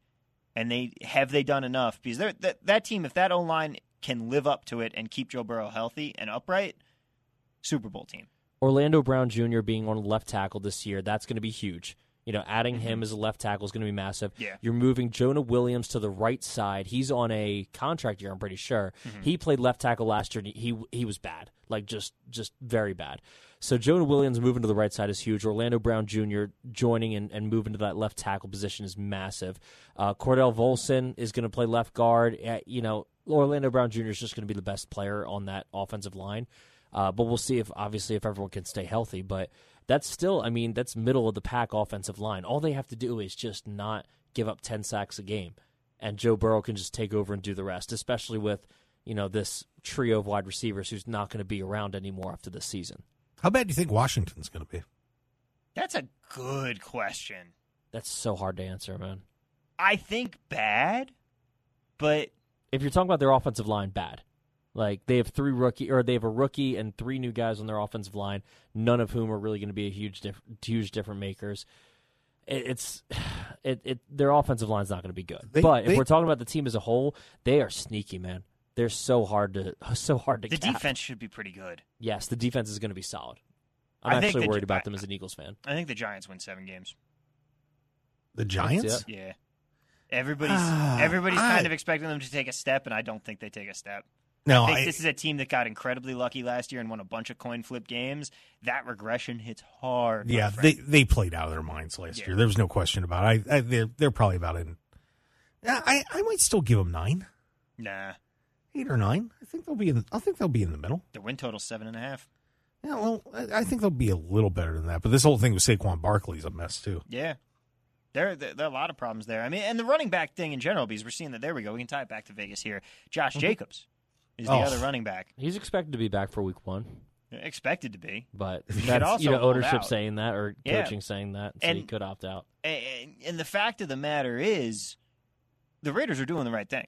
and they have they done enough? Because they're, that that team, if that O line can live up to it and keep Joe Burrow healthy and upright, Super Bowl team. Orlando Brown Junior being on left tackle this year, that's going to be huge. You know, adding mm-hmm. him as a left tackle is going to be massive. Yeah. You're moving Jonah Williams to the right side. He's on a contract year, I'm pretty sure. Mm-hmm. He played left tackle last year, and he he was bad, like just just very bad. So Jonah Williams moving to the right side is huge. Orlando Brown Junior joining and, and moving to that left tackle position is massive. Uh, Cordell Volson is going to play left guard. Uh, you know, Orlando Brown Junior is just going to be the best player on that offensive line. Uh, but we'll see if obviously if everyone can stay healthy, but that's still, I mean, that's middle-of-the-pack offensive line. All they have to do is just not give up ten sacks a game, and Joe Burrow can just take over and do the rest, especially with, you know, this trio of wide receivers who's not going to be around anymore after this season. How bad do you think Washington's going to be? That's a good question. That's so hard to answer, man. I think bad, but if you're talking about their offensive line, bad. Like, they have three rookie, or they have a rookie and three new guys on their offensive line, none of whom are really going to be a huge, diff- huge different makers. It, it's, it, it, their offensive line's not going to be good. They, but they, if we're talking about the team as a whole, they are sneaky, man. They're so hard to, so hard to. The cap. Defense should be pretty good. Yes, the defense is going to be solid. I'm I actually the, worried about I, them as an Eagles fan. I think the Giants win seven games. The Giants? Yeah. Everybody's, uh, everybody's I, kind of expecting them to take a step, and I don't think they take a step. No, I think I, this is a team that got incredibly lucky last year and won a bunch of coin flip games. That regression hits hard. Yeah, they, they played out of their minds last yeah. year. There was no question about it. I, I, they're, they're probably about in. I, I might still give them nine. Nah, eight or nine. I think they'll be in. I think they'll be in the middle. Their win total's seven and a half. Yeah, well, I, I think they'll be a little better than that. But this whole thing with Saquon Barkley's a mess too. Yeah, there, there there are a lot of problems there. I mean, and the running back thing in general, because we're seeing that. There we go. We can tie it back to Vegas here. Josh mm-hmm. Jacobs. He's the oh. other running back. He's expected to be back for week one. Expected to be. But that's either ownership saying that or yeah. coaching saying that, so and, he could opt out. And, and the fact of the matter is the Raiders are doing the right thing.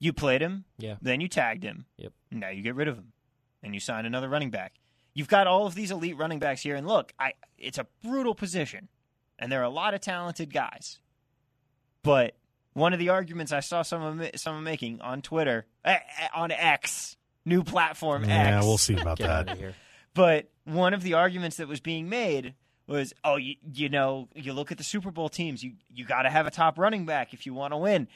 You played him, yeah. then you tagged him. Yep. Now you get rid of him, and you sign another running back. You've got all of these elite running backs here, and look, I it's a brutal position, and there are a lot of talented guys. But one of the arguments I saw someone someone making on Twitter, on X, new platform X. Yeah, we'll see about that. But one of the arguments that was being made was, oh, you, you know, you look at the Super Bowl teams, you, you got to have a top running back if you want to win.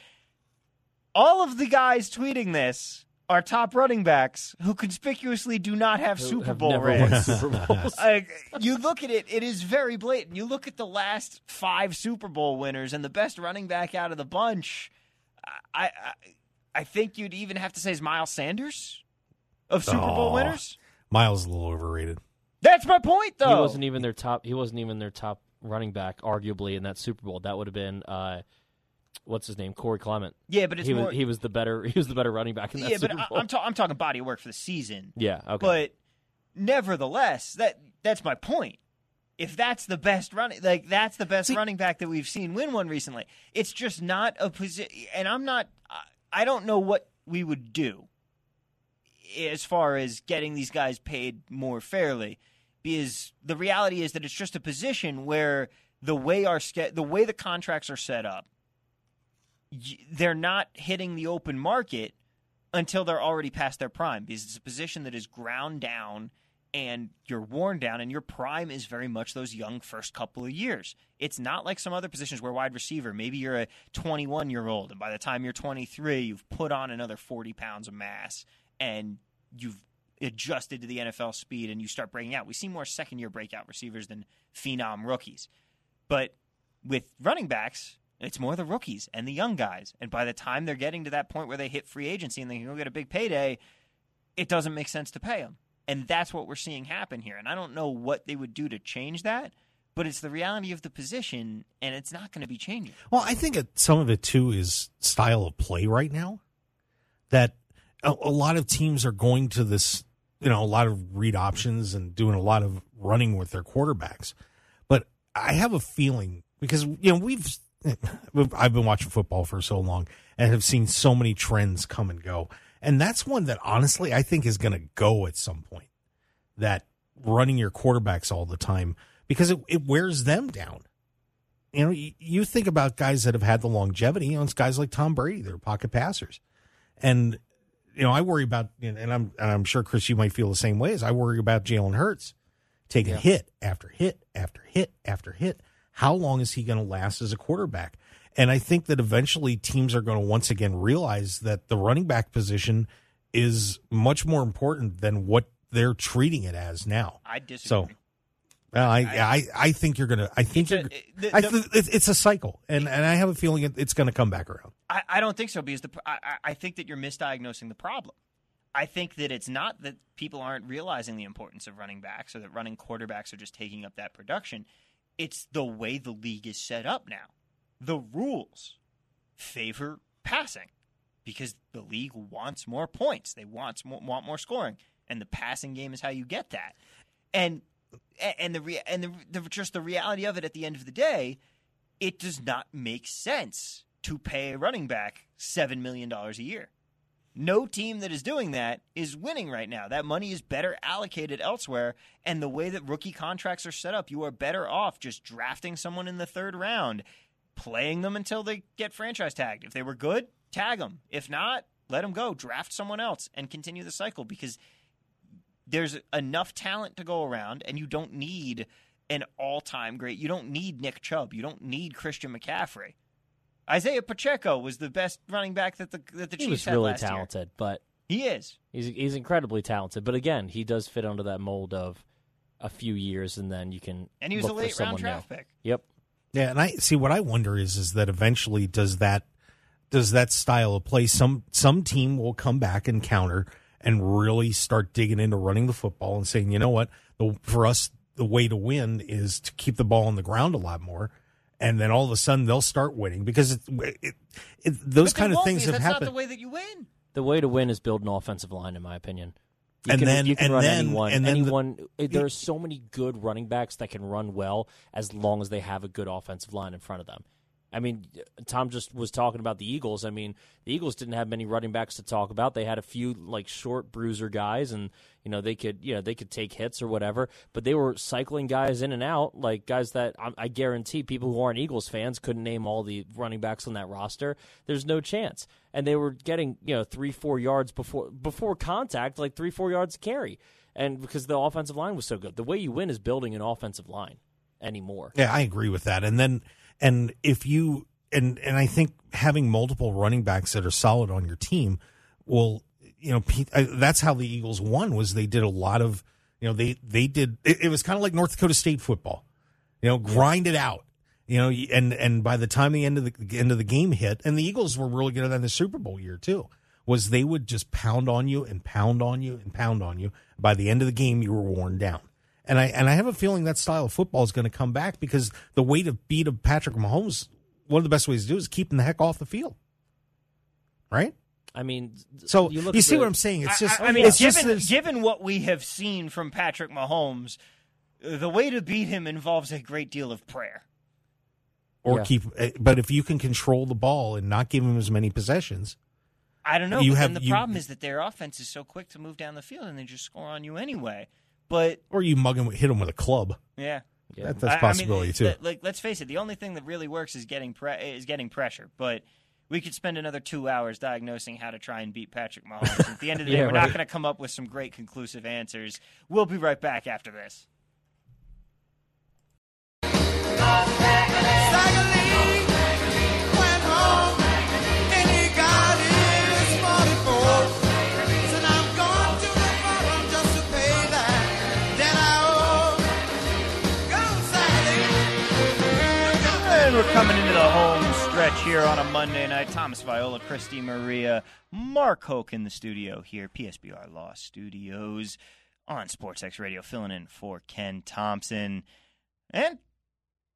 All of the guys tweeting this are top running backs who conspicuously do not have who Super have Bowl rings. Like, you look at it, it is very blatant. You look at the last five Super Bowl winners and the best running back out of the bunch, I I, I think you'd even have to say is Miles Sanders of Super Aww. Bowl winners. Miles is a little overrated. That's my point, though. He wasn't even their top. He wasn't even their top running back, arguably, in that Super Bowl. That would have been. Uh, What's his name? Corey Clement. Yeah, but it's he was, more... he was the better he was the better running back in that yeah, Super Bowl. Yeah, but I, I'm ta- I'm talking body of work for the season. Yeah, okay. But nevertheless, that that's my point. If that's the best running like that's the best See, running back that we've seen win one recently. It's just not a position, and I'm not. I don't know what we would do as far as getting these guys paid more fairly, because the reality is that it's just a position where the way our the way the contracts are set up. They're not hitting the open market until they're already past their prime, because it's a position that is ground down and you're worn down, and your prime is very much those young first couple of years. It's not like some other positions where wide receiver, maybe you're a twenty-one-year-old, and by the time you're twenty-three, you've put on another forty pounds of mass, and you've adjusted to the N F L speed, and you start breaking out. We see more second-year breakout receivers than phenom rookies. But with running backs... it's more the rookies and the young guys. And by the time they're getting to that point where they hit free agency and they can go get a big payday, it doesn't make sense to pay them. And that's what we're seeing happen here. And I don't know what they would do to change that, but it's the reality of the position, and it's not going to be changing. Well, I think some of it, too, is style of play right now. That a lot of teams are going to this, you know, a lot of read options and doing a lot of running with their quarterbacks. But I have a feeling, because, you know, we've... I've been watching football for so long and have seen so many trends come and go. And that's one that, honestly, I think is going to go at some point, that running your quarterbacks all the time, because it, it wears them down. You know, you, you think about guys that have had the longevity, you know, it's guys like Tom Brady, they're pocket passers. And, you know, I worry about, and I'm, and I'm sure, Chris, you might feel the same way, as I worry about Jalen Hurts taking yeah. hit after hit after hit after hit. How long is he going to last as a quarterback? And I think that eventually teams are going to once again realize that the running back position is much more important than what they're treating it as now. I disagree. So well, I, I, I, I think you're going to, I think it's, you're, a, the, the, I, it's a cycle, and, and I have a feeling it's going to come back around. I, I don't think so, because the, I, I think that you're misdiagnosing the problem. I think that it's not that people aren't realizing the importance of running backs, or that running quarterbacks are just taking up that production. It's the way the league is set up now. The rules favor passing because the league wants more points. They want more, want more scoring, and the passing game is how you get that. And and the and the, the just the reality of it at the end of the day, it does not make sense to pay a running back seven million dollars a year. No team that is doing that is winning right now. That money is better allocated elsewhere, and the way that rookie contracts are set up, you are better off just drafting someone in the third round, playing them until they get franchise tagged. If they were good, tag them. If not, let them go. Draft someone else and continue the cycle, because there's enough talent to go around, and you don't need an all-time great. You don't need Nick Chubb. You don't need Christian McCaffrey. Isaiah Pacheco was the best running back that the that the Chiefs had last year. He was really talented, but he is. He's he's incredibly talented, but again, he does fit under that mold of a few years, and then you can. And he was a late round draft pick. Yep. Yeah, and I see. What I wonder is, is that eventually does that does that style of play, some some team will come back and counter and really start digging into running the football and saying, you know what, the, for us the way to win is to keep the ball on the ground a lot more. And then all of a sudden they'll start winning, because it, it, it, those kind of things have happened. That's not the way that you win. The way to win is build an offensive line, in my opinion. You and can, then you can and run then, anyone. And then anyone. The, there are so many good running backs that can run well as long as they have a good offensive line in front of them. I mean, Tom just was talking about the Eagles. I mean, the Eagles didn't have many running backs to talk about. They had a few like short bruiser guys, and you know they could, you know, they could take hits or whatever. But they were cycling guys in and out, like guys that I, I guarantee people who aren't Eagles fans couldn't name all the running backs on that roster. There's no chance, and they were getting you know three, four yards before before contact, like three, four yards to carry, and because the offensive line was so good. The way you win is building an offensive line anymore. Yeah, I agree with that, and then. And if you and and I think having multiple running backs that are solid on your team will, you know, that's how the Eagles won, was they did a lot of, you know, they they did. It, it was kind of like North Dakota State football, you know, grind it out, you know, and and by the time the end of the end of the game hit, and the Eagles were really good at that in the Super Bowl year, too, was they would just pound on you and pound on you and pound on you. By the end of the game, you were worn down. And I and I have a feeling that style of football is going to come back, because the way to beat a Patrick Mahomes, one of the best ways to do it is keep him the heck off the field, right? I mean, so you, look you see the, what I'm saying? It's just, I, I mean, it's given, just this, given what we have seen from Patrick Mahomes, the way to beat him involves a great deal of prayer. Or yeah. keep, but if you can control the ball and not give him as many possessions. I don't know. You but have, then the you, problem is that their offense is so quick to move down the field, and they just score on you anyway. But or you mug him, hit him with a club. Yeah, yeah. That, that's a possibility I mean, too. The, like, let's face it, the only thing that really works is getting pre- is getting pressure. But we could spend another two hours diagnosing how to try and beat Patrick Mahomes. At the end of the yeah, day, we're right. not going to come up with some great conclusive answers. We'll be right back after this. We're coming into the home stretch here on a Monday night. Thomas Viola, Chris DiMaria, Mark Hoke in the studio here, P S B R Law Studios on SportsX Radio, filling in for Ken Thompson. And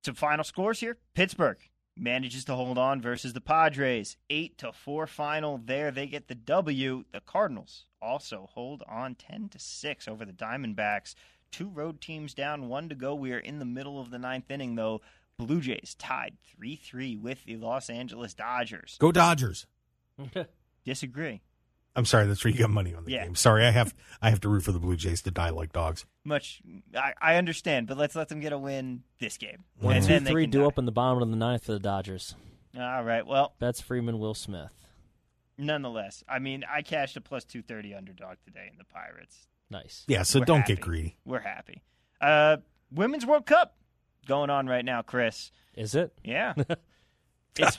some final scores here. Pittsburgh manages to hold on versus the Padres. eight to four final there. They get the W. The Cardinals also hold on ten to six over the Diamondbacks. Two road teams down, one to go. We are in the middle of the ninth inning, though. Blue Jays tied three three with the Los Angeles Dodgers. Go Dodgers. Disagree. I'm sorry, that's where you got money on the yeah. game. Sorry, I have I have to root for the Blue Jays to die like dogs. Much, I, I understand, but let's let them get a win this game. One, and two, then three, do die. Up in the bottom of the ninth for the Dodgers. All right, well. That's Freeman, Will Smith. Nonetheless, I mean, I cashed a plus two thirty underdog today in the Pirates. Nice. Yeah, so We're don't happy. get greedy. We're happy. Uh, Women's World Cup. Going on right now, Chris. Is it? Yeah. It's,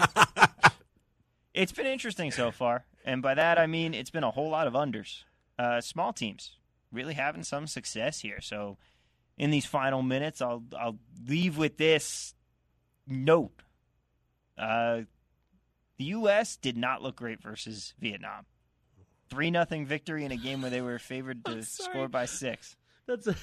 it's been interesting so far. And by that, I mean it's been a whole lot of unders. Uh, small teams really having some success here. So in these final minutes, I'll I'll leave with this note. Uh, the U S did not look great versus Vietnam. three nothing victory in a game where they were favored to score by six. That's a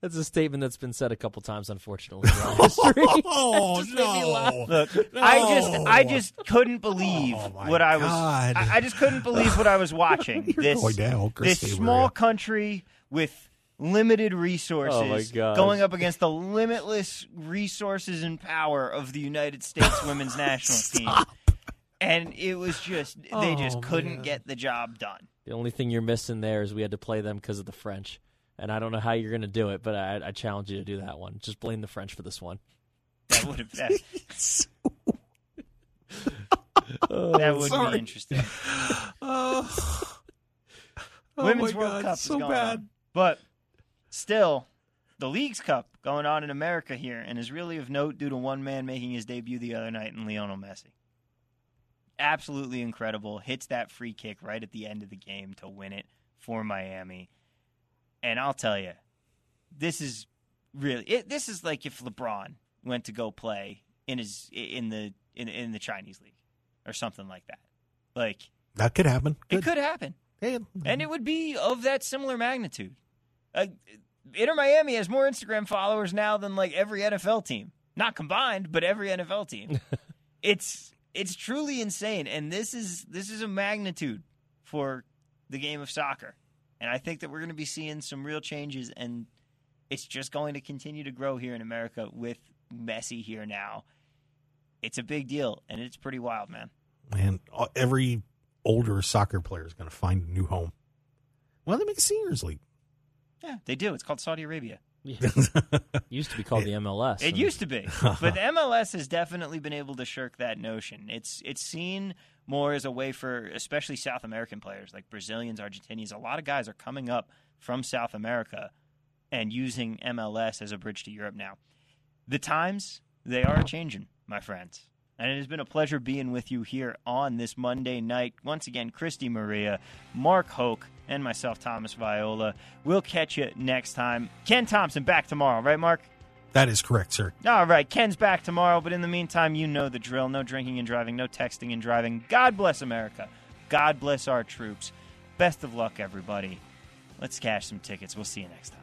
that's a statement that's been said a couple times, unfortunately. Oh just no. Look, no! I just I just couldn't believe oh, what I was. I, I just couldn't believe what I was watching. this down, this small country with limited resources oh going up against the limitless resources and power of the United States women's national Stop. team, and it was just oh, they just couldn't man. get the job done. The only thing you're missing there is we had to play them because of the French. And I don't know how you're going to do it, but I, I challenge you to do that one. Just blame the French for this one. That would have that, oh, that would sorry. be interesting. Oh, oh Women's World God, Cup so is going bad. on, but still, the League's Cup going on in America here, and is really of note due to one man making his debut the other night in Lionel Messi. Absolutely incredible! Hits that free kick right at the end of the game to win it for Miami. And I'll tell you, this is really it, this is like if LeBron went to go play in his in the in, in the Chinese league or something like that. Like that could happen. It Good. could happen, yeah. And it would be of that similar magnitude. Uh, Inter Miami has more Instagram followers now than like every N F L team, not combined, but every N F L team. it's it's truly insane, and this is this is a magnitude for the game of soccer. And I think that we're going to be seeing some real changes, and it's just going to continue to grow here in America with Messi here now. It's a big deal, and it's pretty wild, man. And every older soccer player is going to find a new home. Why don't they make a seniors league? Yeah, they do. It's called Saudi Arabia. Yeah. It used to be called the M L S. It and... used to be. But the M L S has definitely been able to shirk that notion. It's it's seen more as a way for especially South American players, like Brazilians, Argentinians. A lot of guys are coming up from South America and using M L S as a bridge to Europe now. The times, they are changing, my friends. And it has been a pleasure being with you here on this Monday night. Once again, Chris DiMaria, Mark Hoke, and myself, Thomas Viola. We'll catch you next time. Ken Thompson back tomorrow, right, Mark? That is correct, sir. All right, Ken's back tomorrow, but in the meantime, you know the drill. No drinking and driving, no texting and driving. God bless America. God bless our troops. Best of luck, everybody. Let's cash some tickets. We'll see you next time.